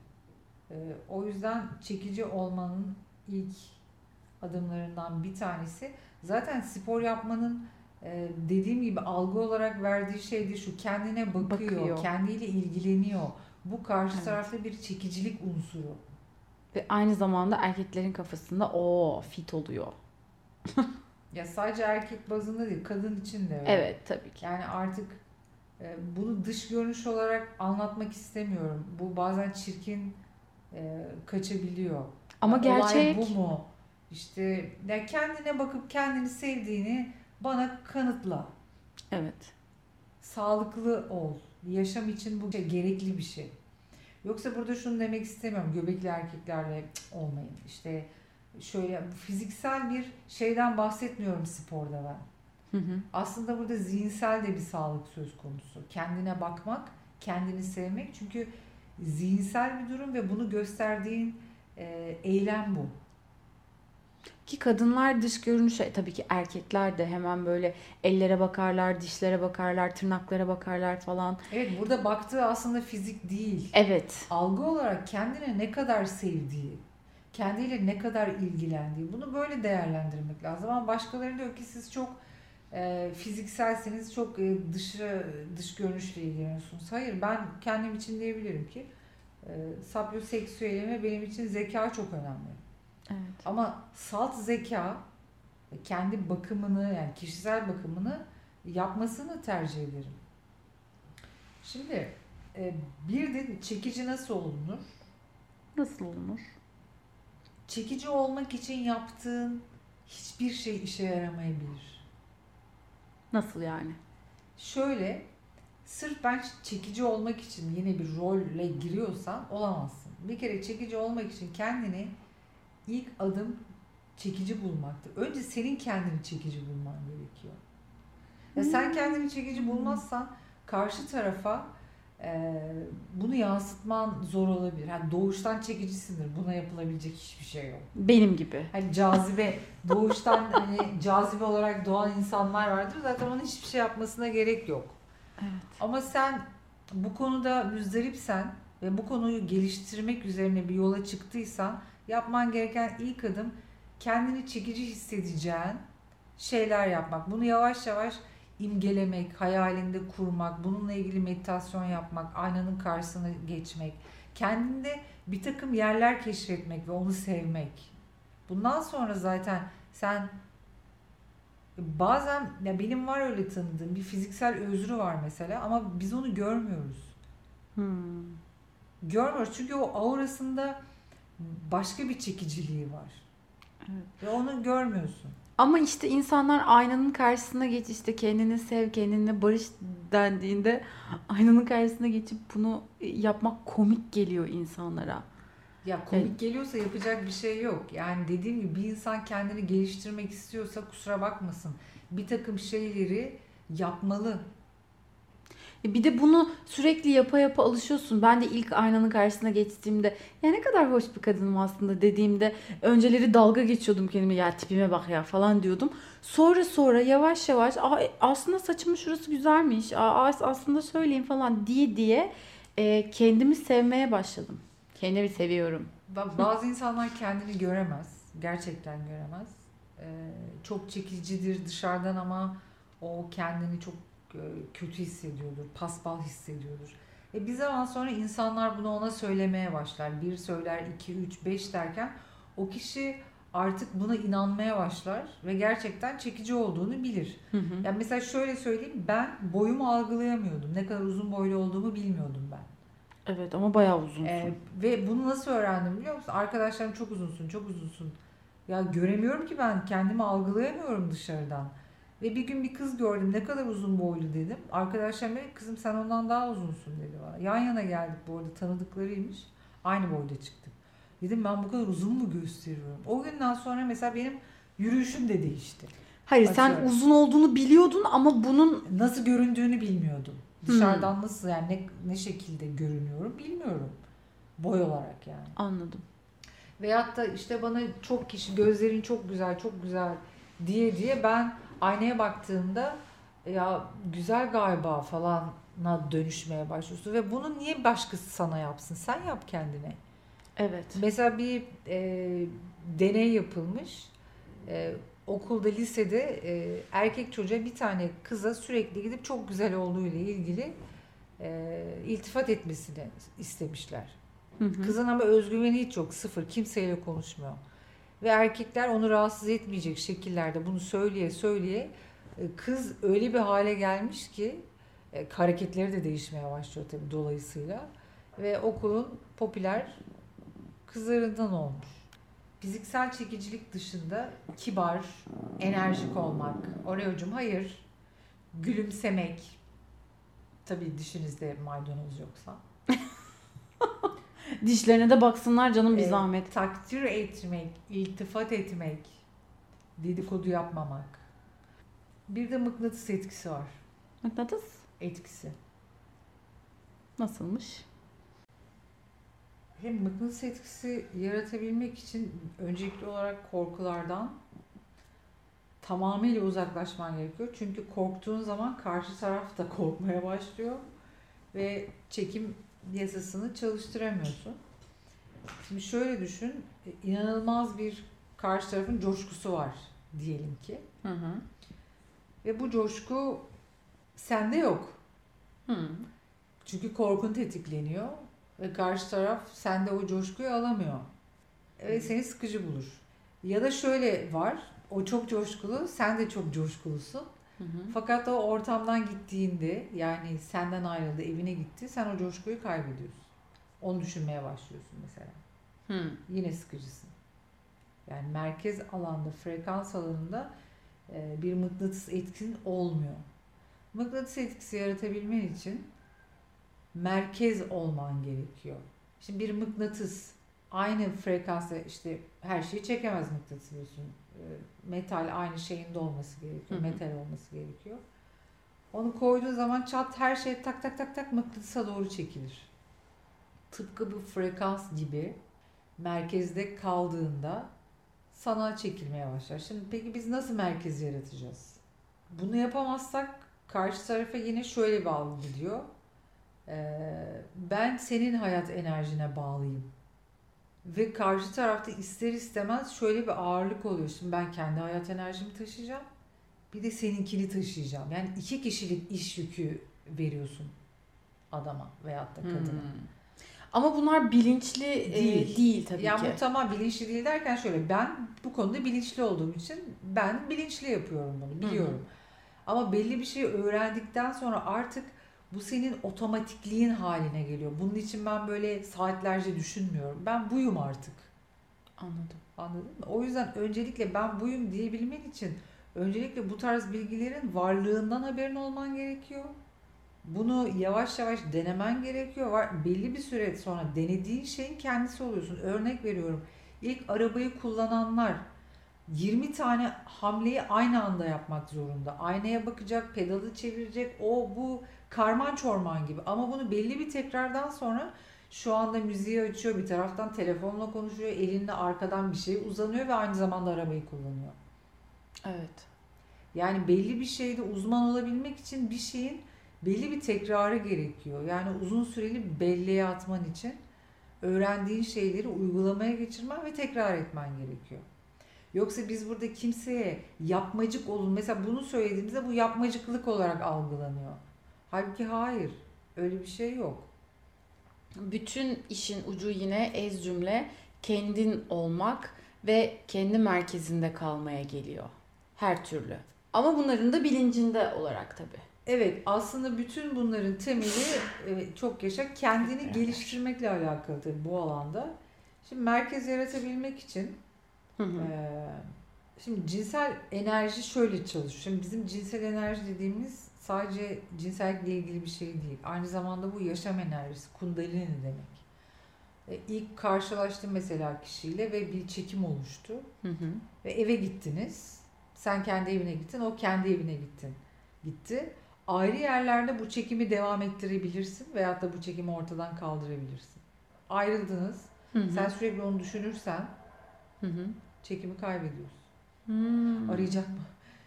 Ee, o yüzden çekici olmanın ilk adımlarından bir tanesi. Zaten spor yapmanın Ee, dediğim gibi algı olarak verdiği şey de şu: kendine bakıyor, bakıyor. Kendiyle ilgileniyor. Bu karşı evet, tarafta bir çekicilik unsuru. Ve aynı zamanda erkeklerin kafasında o fit oluyor. Ya sadece erkek bazında değil, kadın için de öyle. Evet, tabii ki. Yani artık e, bunu dış görünüş olarak anlatmak istemiyorum. Bu bazen çirkin e, kaçabiliyor. Ama yani gerçek olay bu mu? İşte ya kendine bakıp kendini sevdiğini bana kanıtla. Evet. Sağlıklı ol. Yaşam için bu şey gerekli bir şey. Yoksa burada şunu demek istemiyorum, göbekli erkeklerle olmayın. İşte şöyle fiziksel bir şeyden bahsetmiyorum sporda ben. Hı hı. Aslında burada zihinsel de bir sağlık söz konusu. Kendine bakmak, kendini sevmek. Çünkü zihinsel bir durum ve bunu gösterdiğin eylem bu. Ki kadınlar dış görünüşe, tabii ki erkekler de hemen böyle ellere bakarlar, dişlere bakarlar, tırnaklara bakarlar falan. Evet, burada baktığı aslında fizik değil. Evet. Algı olarak kendine ne kadar sevdiği, kendiyle ne kadar ilgilendiği, bunu böyle değerlendirmek lazım. Ama başkaları diyor ki siz çok e, fizikselseniz, çok e, dışı, dış görünüşle ilgileniyorsunuz. Hayır, ben kendim için diyebilirim ki e, sapyoseksüelime benim için zeka çok önemli. Evet. Ama salt zeka, kendi bakımını, yani kişisel bakımını yapmasını tercih ederim. Şimdi bir de çekici nasıl olunur? Nasıl olunur? Çekici olmak için yaptığın hiçbir şey işe yaramayabilir. Nasıl yani? Şöyle, sırf ben çekici olmak için yine bir rolle giriyorsan olamazsın. Bir kere çekici olmak için kendini İlk adım çekici bulmaktır. Önce senin kendini çekici bulman gerekiyor. Ya hmm. Sen kendini çekici bulmazsan karşı tarafa e, bunu yansıtman zor olabilir. Yani doğuştan çekicisindir. Buna yapılabilecek hiçbir şey yok. Benim gibi. Hani cazibe, doğuştan hani cazibe olarak doğan insanlar vardır. Zaten onun hiçbir şey yapmasına gerek yok. Evet. Ama sen bu konuda müzdaripsen ve bu konuyu geliştirmek üzerine bir yola çıktıysan, yapman gereken ilk adım kendini çekici hissedeceğin şeyler yapmak. Bunu yavaş yavaş imgelemek, hayalinde kurmak, bununla ilgili meditasyon yapmak, aynanın karşısına geçmek, kendinde bir takım yerler keşfetmek ve onu sevmek. Bundan sonra zaten sen bazen, ya benim var öyle tanıdığım bir fiziksel özrü var mesela ama biz onu görmüyoruz. Hmm. Görmüyoruz çünkü o aurasında başka bir çekiciliği var. Evet. Ve onu görmüyorsun. Ama işte insanlar aynanın karşısına geç, işte kendini sev, kendine barış dendiğinde aynanın karşısına geçip bunu yapmak komik geliyor insanlara. Ya komik evet. Geliyorsa yapacak bir şey yok. Yani dediğim gibi bir insan kendini geliştirmek istiyorsa kusura bakmasın. Bir takım şeyleri yapmalı. Bir de bunu sürekli yapa yapa alışıyorsun. Ben de ilk aynanın karşısına geçtiğimde ya ne kadar hoş bir kadınım aslında dediğimde önceleri dalga geçiyordum kendime, ya tipime bak ya falan diyordum. Sonra sonra yavaş yavaş aslında saçımın şurası güzelmiş, aa, aslında söyleyeyim falan diye diye e, kendimi sevmeye başladım. Kendimi seviyorum. Bazı insanlar kendini göremez. Gerçekten göremez. Ee, çok çekicidir dışarıdan ama o kendini çok kötü hissediyordur, paspal hissediyordur. E bir zaman sonra insanlar bunu ona söylemeye başlar. Bir söyler, iki, üç, beş derken o kişi artık buna inanmaya başlar ve gerçekten çekici olduğunu bilir. Hı hı. Yani mesela şöyle söyleyeyim, ben boyumu algılayamıyordum. Ne kadar uzun boylu olduğumu bilmiyordum ben. Evet ama bayağı uzunsun. E, ve bunu nasıl öğrendim biliyor musun? Arkadaşlarım çok uzunsun, çok uzunsun. Ya göremiyorum ki ben, kendimi algılayamıyorum dışarıdan. Ve bir gün bir kız gördüm, ne kadar uzun boylu dedim. Arkadaşlarım dedi, kızım sen ondan daha uzunsun dedi bana. Yan yana geldik, bu arada tanıdıklarıymış. Aynı boyda çıktık. Dedim ben bu kadar uzun mu gösteriyorum? O günden sonra mesela benim yürüyüşüm de değişti. Hayır açıyorum. Sen uzun olduğunu biliyordun ama bunun nasıl göründüğünü bilmiyordum. Dışarıdan hmm. nasıl yani ne, ne şekilde görünüyorum bilmiyorum. Boy olarak yani. Anladım. Veyahut da işte bana çok kişi gözlerin çok güzel çok güzel diye diye ben aynaya baktığımda ya güzel galiba falana dönüşmeye başlıyorsun ve bunu niye başkası sana yapsın? Sen yap kendine. Evet. Mesela bir e, deney yapılmış. E, okulda, lisede e, erkek çocuğa bir tane kıza sürekli gidip çok güzel olduğuyla ilgili e, iltifat etmesini istemişler. Hı hı. Kızın ama özgüveni hiç yok, sıfır. Kimseyle konuşmuyor. Ve erkekler onu rahatsız etmeyecek şekillerde bunu söyleye söyleye kız öyle bir hale gelmiş ki hareketleri de değişmeye başlıyor tabii dolayısıyla. Ve okulun popüler kızlarından olmuş. Fiziksel çekicilik dışında kibar, enerjik olmak. Oreo'cum hayır. Gülümsemek. Tabii dişinizde maydanoz yoksa. Dişlerine de baksınlar canım bir zahmet. E, takdir etmek, iltifat etmek, dedikodu yapmamak. Bir de mıknatıs etkisi var. Mıknatıs? Etkisi. Nasılmış? Hem mıknatıs etkisi yaratabilmek için öncelikli olarak korkulardan tamamıyla uzaklaşman gerekiyor. Çünkü korktuğun zaman karşı taraf da korkmaya başlıyor ve çekim yasasını çalıştıramıyorsun. Şimdi şöyle düşün, inanılmaz bir karşı tarafın coşkusu var diyelim ki. Hı hı. Ve bu coşku sende yok. Hı. Çünkü korkun tetikleniyor ve karşı taraf sende o coşkuyu alamıyor. Ve seni sıkıcı bulur. Ya da şöyle var, o çok coşkulu, sen de çok coşkulusun. Hı hı. Fakat o ortamdan gittiğinde, yani senden ayrıldı, evine gitti, sen o coşkuyu kaybediyorsun. Onu düşünmeye başlıyorsun mesela. Hı. Yine sıkıcısın. Yani merkez alanda, frekans alanında bir mıknatıs etkin olmuyor. Mıknatıs etkisi yaratabilmen için merkez olman gerekiyor. Şimdi bir mıknatıs aynı frekansta, işte her şeyi çekemez mıknatıs biliyorsun. Metal aynı şeyin de olması gerekiyor. Hı hı. Metal olması gerekiyor. Onu koyduğu zaman çat her şey tak tak tak tak mıknatısa doğru çekilir. Tıpkı bu frekans gibi merkezde kaldığında sana çekilmeye başlar. Şimdi peki biz nasıl merkez yaratacağız? Bunu yapamazsak karşı tarafa yine şöyle bağlı gidiyor. Ee, ben senin hayat enerjine bağlıyım. Ve karşı tarafta ister istemez şöyle bir ağırlık oluyor. Şimdi ben kendi hayat enerjimi taşıyacağım. Bir de seninkini taşıyacağım. Yani iki kişilik iş yükü veriyorsun adama veyahut da kadına. Hmm. Ama bunlar bilinçli değil, e, değil tabii yani ki. Yani bu tamam bilinçli değil derken şöyle, ben bu konuda bilinçli olduğum için ben bilinçli yapıyorum bunu biliyorum. Hı-hı. Ama belli bir şey öğrendikten sonra artık bu senin otomatikliğin haline geliyor. Bunun için ben böyle saatlerce düşünmüyorum. Ben buyum artık. Anladım. Anladın mı? O yüzden öncelikle ben buyum diyebilmen için öncelikle bu tarz bilgilerin varlığından haberin olman gerekiyor. Bunu yavaş yavaş denemen gerekiyor. Var, belli bir süre sonra denediğin şeyin kendisi oluyorsun. Örnek veriyorum. İlk arabayı kullananlar yirmi tane hamleyi aynı anda yapmak zorunda. Aynaya bakacak, pedalı çevirecek, o bu karman çorman gibi. Ama bunu belli bir tekrardan sonra şu anda müziği açıyor, bir taraftan telefonla konuşuyor, elinde arkadan bir şey uzanıyor ve aynı zamanda arabayı kullanıyor. Evet. Yani belli bir şeyde uzman olabilmek için bir şeyin belli bir tekrarı gerekiyor. Yani uzun süreli belleğe atman için öğrendiğin şeyleri uygulamaya geçirmen ve tekrar etmen gerekiyor. Yoksa biz burada kimseye yapmacık olun, mesela bunu söylediğimizde bu yapmacıklık olarak algılanıyor. Halbuki hayır, öyle bir şey yok. Bütün işin ucu yine ez cümle kendin olmak ve kendi merkezinde kalmaya geliyor her türlü. Ama bunların da bilincinde olarak tabii. Evet, aslında bütün bunların temeli çok yaşa kendini geliştirmekle alakalı tabii bu alanda. Şimdi merkez yaratabilmek için, hı hı. E, şimdi cinsel enerji şöyle çalışıyor. Şimdi bizim cinsel enerji dediğimiz sadece cinsellikle ilgili bir şey değil. Aynı zamanda bu yaşam enerjisi, kundalini demek. E, ilk karşılaştım mesela kişiyle ve bir çekim oluştu. Hı hı. Ve eve gittiniz. Sen kendi evine gittin, o kendi evine gittin. Gitti. Ayrı yerlerde bu çekimi devam ettirebilirsin veyahut da bu çekimi ortadan kaldırabilirsin. Ayrıldınız. Hı hı. Sen sürekli onu düşünürsen, hı hı, çekimi kaybediyorsun. Hmm. Arayacak mı?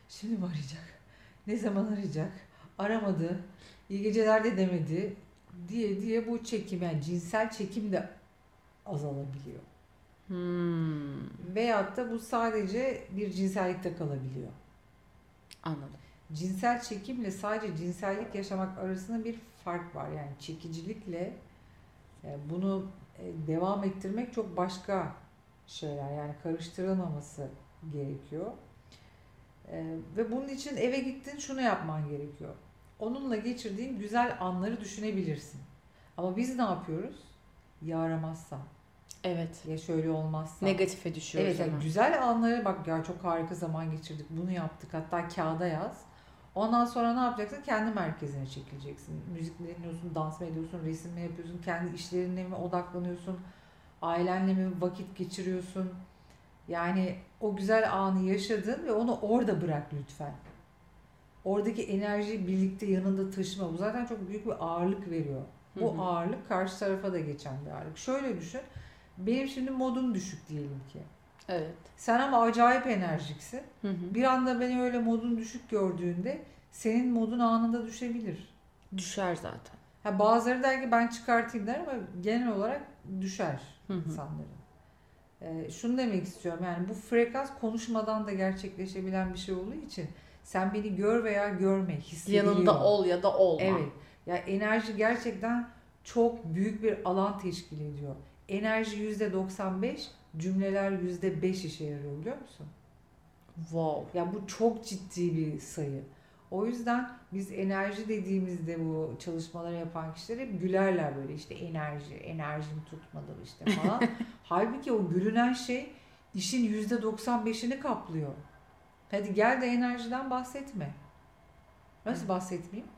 Şimdi mi arayacak? Ne zaman arayacak? Aramadı. İyi geceler de demedi. Diye diye bu çekim, yani cinsel çekim de azalabiliyor. Hmm. Veyahut da bu sadece bir cinsellikte kalabiliyor. Anladım. Cinsel çekimle sadece cinsellik yaşamak arasında bir fark var. Yani çekicilikle bunu devam ettirmek çok başka şeyler. Yani karıştırılmaması gerekiyor. Ve bunun için eve gittin, şunu yapman gerekiyor. Onunla geçirdiğin güzel anları düşünebilirsin. Ama biz ne yapıyoruz? Ya aramazsan. Evet. Ya şöyle olmazsa. Negatife düşüyoruz. Evet. Yani güzel anları, bak ya çok harika zaman geçirdik, bunu yaptık, hatta kağıda yaz. Ondan sonra ne yapacaksın? Kendi merkezine çekileceksin. Müzikle dinliyorsun, dans mı ediyorsun, resim mi yapıyorsun, kendi işlerine mi odaklanıyorsun, ailenle mi vakit geçiriyorsun? Yani o güzel anı yaşadın ve onu orada bırak lütfen. Oradaki enerjiyi birlikte yanında taşıma. Bu zaten çok büyük bir ağırlık veriyor. Bu hı hı. ağırlık karşı tarafa da geçen bir ağırlık. Şöyle düşün, benim şimdi modum düşük diyelim ki. Evet. Sen ama acayip enerjiksin. Hı hı. Bir anda beni öyle modun düşük gördüğünde senin modun anında düşebilir. Düşer zaten. Ha, bazıları der ki ben çıkartayım der ama genel olarak düşer hı hı. insanların. Ee, şunu demek istiyorum, yani bu frekans konuşmadan da gerçekleşebilen bir şey olduğu için sen beni gör veya görme, hissediliyor. Yanında ol ya da olma. Evet. Ya yani enerji gerçekten çok büyük bir alan teşkil ediyor. Enerji yüzde doksan beş, cümleler yüzde beş işe yarıyor, biliyor musun? Wow. Ya yani bu çok ciddi bir sayı. O yüzden biz enerji dediğimizde bu çalışmaları yapan kişiler hep gülerler böyle işte enerji, enerjimi tutmadı işte falan. Halbuki o gülünen şey işin yüzde doksan beşini kaplıyor. Hadi gel de enerjiden bahsetme. Nasıl bahsetmeyeyim?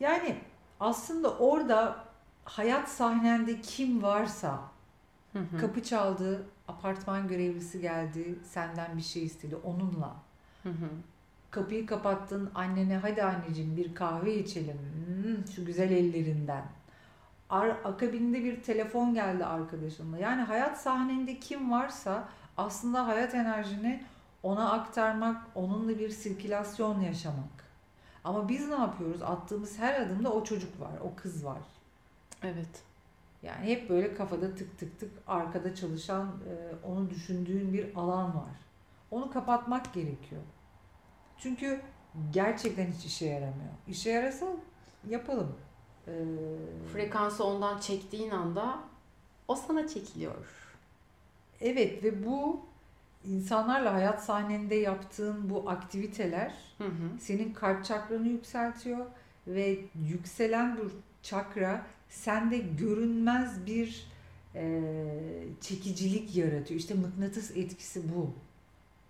Yani aslında orada hayat sahnende kim varsa, hı hı. kapı çaldı, apartman görevlisi geldi, senden bir şey istedi, onunla. Hı hı. Kapıyı kapattın, annene hadi anneciğim bir kahve içelim, hmm, şu güzel ellerinden. Ar- akabinde bir telefon geldi arkadaşınla. Yani hayat sahnende kim varsa aslında hayat enerjini ona aktarmak, onunla bir sirkülasyon yaşamak. Ama biz ne yapıyoruz? Attığımız her adımda o çocuk var, o kız var. Evet. Yani hep böyle kafada tık tık tık arkada çalışan, onu düşündüğün bir alan var. Onu kapatmak gerekiyor. Çünkü gerçekten hiç işe yaramıyor. İşe yarasa yapalım. Ee... Frekansı ondan çektiğin anda o sana çekiliyor. Evet ve bu insanlarla hayat sahnende yaptığın bu aktiviteler hı hı. senin kalp çakranı yükseltiyor ve yükselen bu çakra sende görünmez bir e, çekicilik yaratıyor. İşte mıknatıs etkisi bu.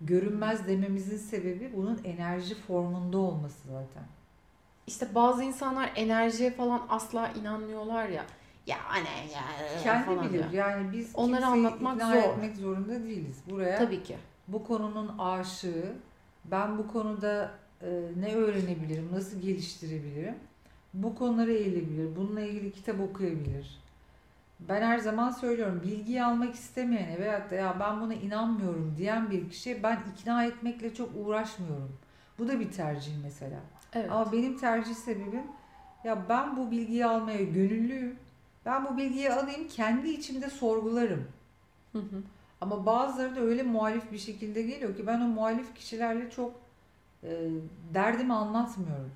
Görünmez dememizin sebebi bunun enerji formunda olması zaten. İşte bazı insanlar enerjiye falan asla inanmıyorlar ya. Ya anne ya. Kendi bilir. Ya. Yani biz onları anlatmak ikna zor. etmek zorunda değiliz buraya. Tabii ki. Bu konunun aşığı. Ben bu konuda e, ne öğrenebilirim, nasıl geliştirebilirim? Bu konulara eğilebilir, bununla ilgili kitap okuyabilir. Ben her zaman söylüyorum, bilgiyi almak istemeyene veyahut da ya ben buna inanmıyorum diyen bir kişiye ben ikna etmekle çok uğraşmıyorum. Bu da bir tercih mesela. Evet. Ama benim tercih sebebim ya ben bu bilgiyi almaya gönüllüyüm. Ben bu bilgiyi alayım, kendi içimde sorgularım. Hı hı. Ama bazıları da öyle muhalif bir şekilde geliyor ki ben o muhalif kişilerle çok e, derdimi anlatmıyorum.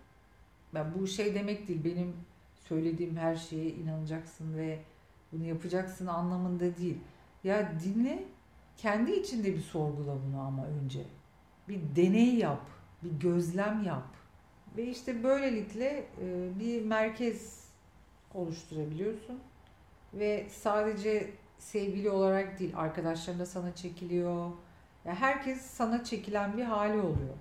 Ben bu şey demek değil, benim söylediğim her şeye inanacaksın ve bunu yapacaksın anlamında değil. Ya dinle, kendi içinde bir sorgula bunu ama önce. Bir deney yap, bir gözlem yap. Ve işte böylelikle e, bir merkez oluşturabiliyorsun ve sadece sevgili olarak değil, arkadaşların da sana çekiliyor. Yani herkes sana çekilen bir hali oluyor.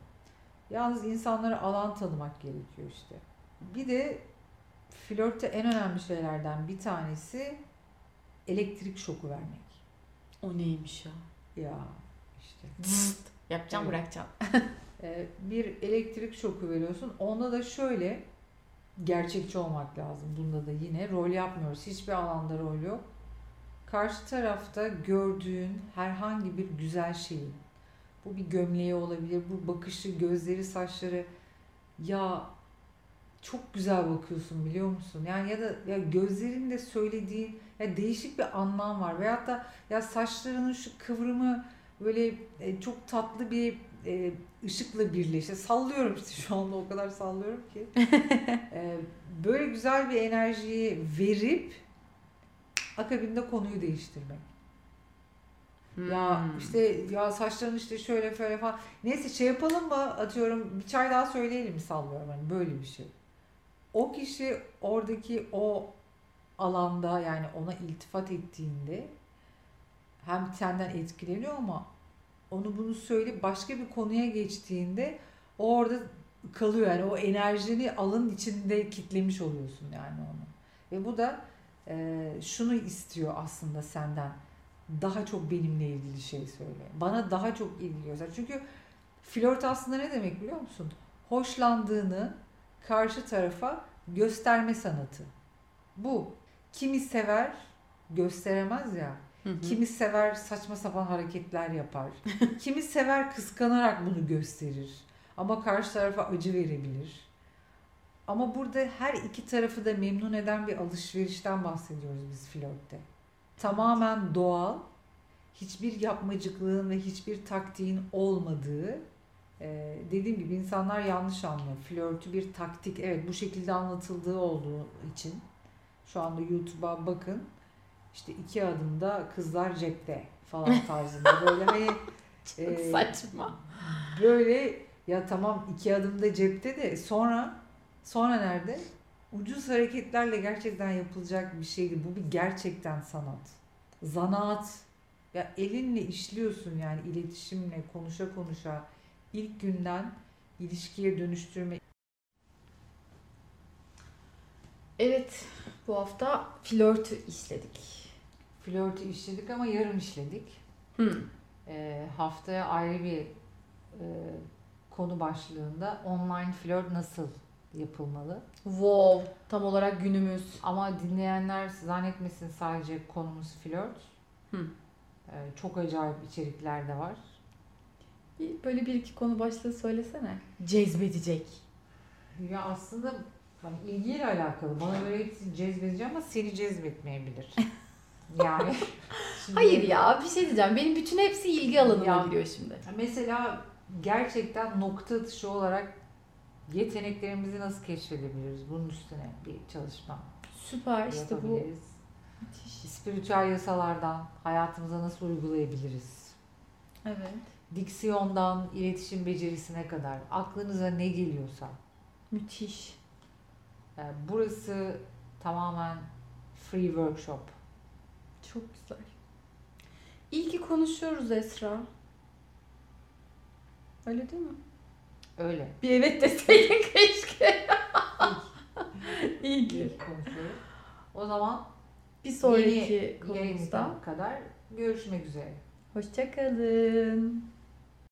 Yalnız insanlara alan tanımak gerekiyor işte. Bir de flörtte en önemli şeylerden bir tanesi elektrik şoku vermek. O neymiş ya? Ya işte. Yapacağım evet. bırakacağım. Bir elektrik şoku veriyorsun. Onda da şöyle gerçekçi olmak lazım. Bunda da yine rol yapmıyoruz. Hiçbir alanda rol yok. Karşı tarafta gördüğün herhangi bir güzel şeyin, bu bir gömleği olabilir, bu bakışı, gözleri, saçları, ya çok güzel bakıyorsun biliyor musun? Yani ya da ya gözlerinde söylediğin ya değişik bir anlam var veyahut da ya saçlarının şu kıvrımı böyle e, çok tatlı bir e, ışıkla birleşti. Sallıyorum işte şu anda o kadar sallıyorum ki. e, böyle güzel bir enerjiyi verip akabinde konuyu değiştirmek. Hmm. Ya işte ya saçların işte şöyle şöyle falan. Neyse şey yapalım mı? Atıyorum bir çay daha söyleyelim mi? Sallıyorum hani böyle bir şey. O kişi oradaki o alanda yani ona iltifat ettiğinde hem senden etkileniyor ama onu bunu söyleyip başka bir konuya geçtiğinde orada kalıyor. Yani o enerjini alın içinde kitlemiş oluyorsun yani onu. Ve bu da e, şunu istiyor aslında senden. Daha çok benimle ilgili şey söyle. Bana daha çok ilgi göster. Çünkü flört aslında ne demek biliyor musun? Hoşlandığını karşı tarafa gösterme sanatı. Bu. Kimi sever gösteremez ya. Hı hı. Kimi sever saçma sapan hareketler yapar. Kimi sever kıskanarak bunu gösterir. Ama karşı tarafa acı verebilir. Ama burada her iki tarafı da memnun eden bir alışverişten bahsediyoruz biz flörtte. Tamamen doğal, hiçbir yapmacıklığın ve hiçbir taktiğin olmadığı, ee, dediğim gibi insanlar yanlış anlıyor. Flörtü bir taktik, evet bu şekilde anlatıldığı olduğu için. Şu anda YouTube'a bakın, işte iki adımda kızlar cepte falan tarzında böyle hani e, saçma. Böyle ya tamam iki adımda cepte de sonra sonra nerede? Ucuz hareketlerle gerçekten yapılacak bir şeydi. Bu bir gerçekten sanat. Zanaat. Ya elinle işliyorsun yani iletişimle konuşa konuşa ilk günden ilişkiye dönüştürme. Evet, bu hafta flörtü işledik. Flörtü işledik ama yarım işledik. Hmm. E, haftaya ayrı bir e, konu başlığında online flört nasıl yapılmalı? Wow, tam olarak günümüz. Ama dinleyenler zannetmesin sadece konumuz flört. Hmm. E, çok acayip içerikler de var. Böyle bir iki konu başlığı söylesene. Cezbedecek. Ya aslında... Yani ilgiyle alakalı. Bana böyle hepsini cezbedeceğim ama seni cezbetmeyebilir. Yani. Hayır ya bir şey diyeceğim. Benim bütün hepsi ilgi alanıma giriyor şimdi. Mesela gerçekten nokta atışı olarak yeteneklerimizi nasıl keşfedebiliriz? Bunun üstüne bir çalışma. Süper işte bu. Spiritüel yasalardan hayatımıza nasıl uygulayabiliriz? Evet. Diksiyondan iletişim becerisine kadar aklınıza ne geliyorsa. Müthiş. Burası tamamen free workshop. Çok güzel. İyi ki konuşuyoruz Esra. Öyle değil mi? Öyle. Bir evet deseydin keşke. İyi, İyi ki konuşuyoruz. O zaman bir sonraki konumuzda kadar görüşmek üzere. Hoşça kalın.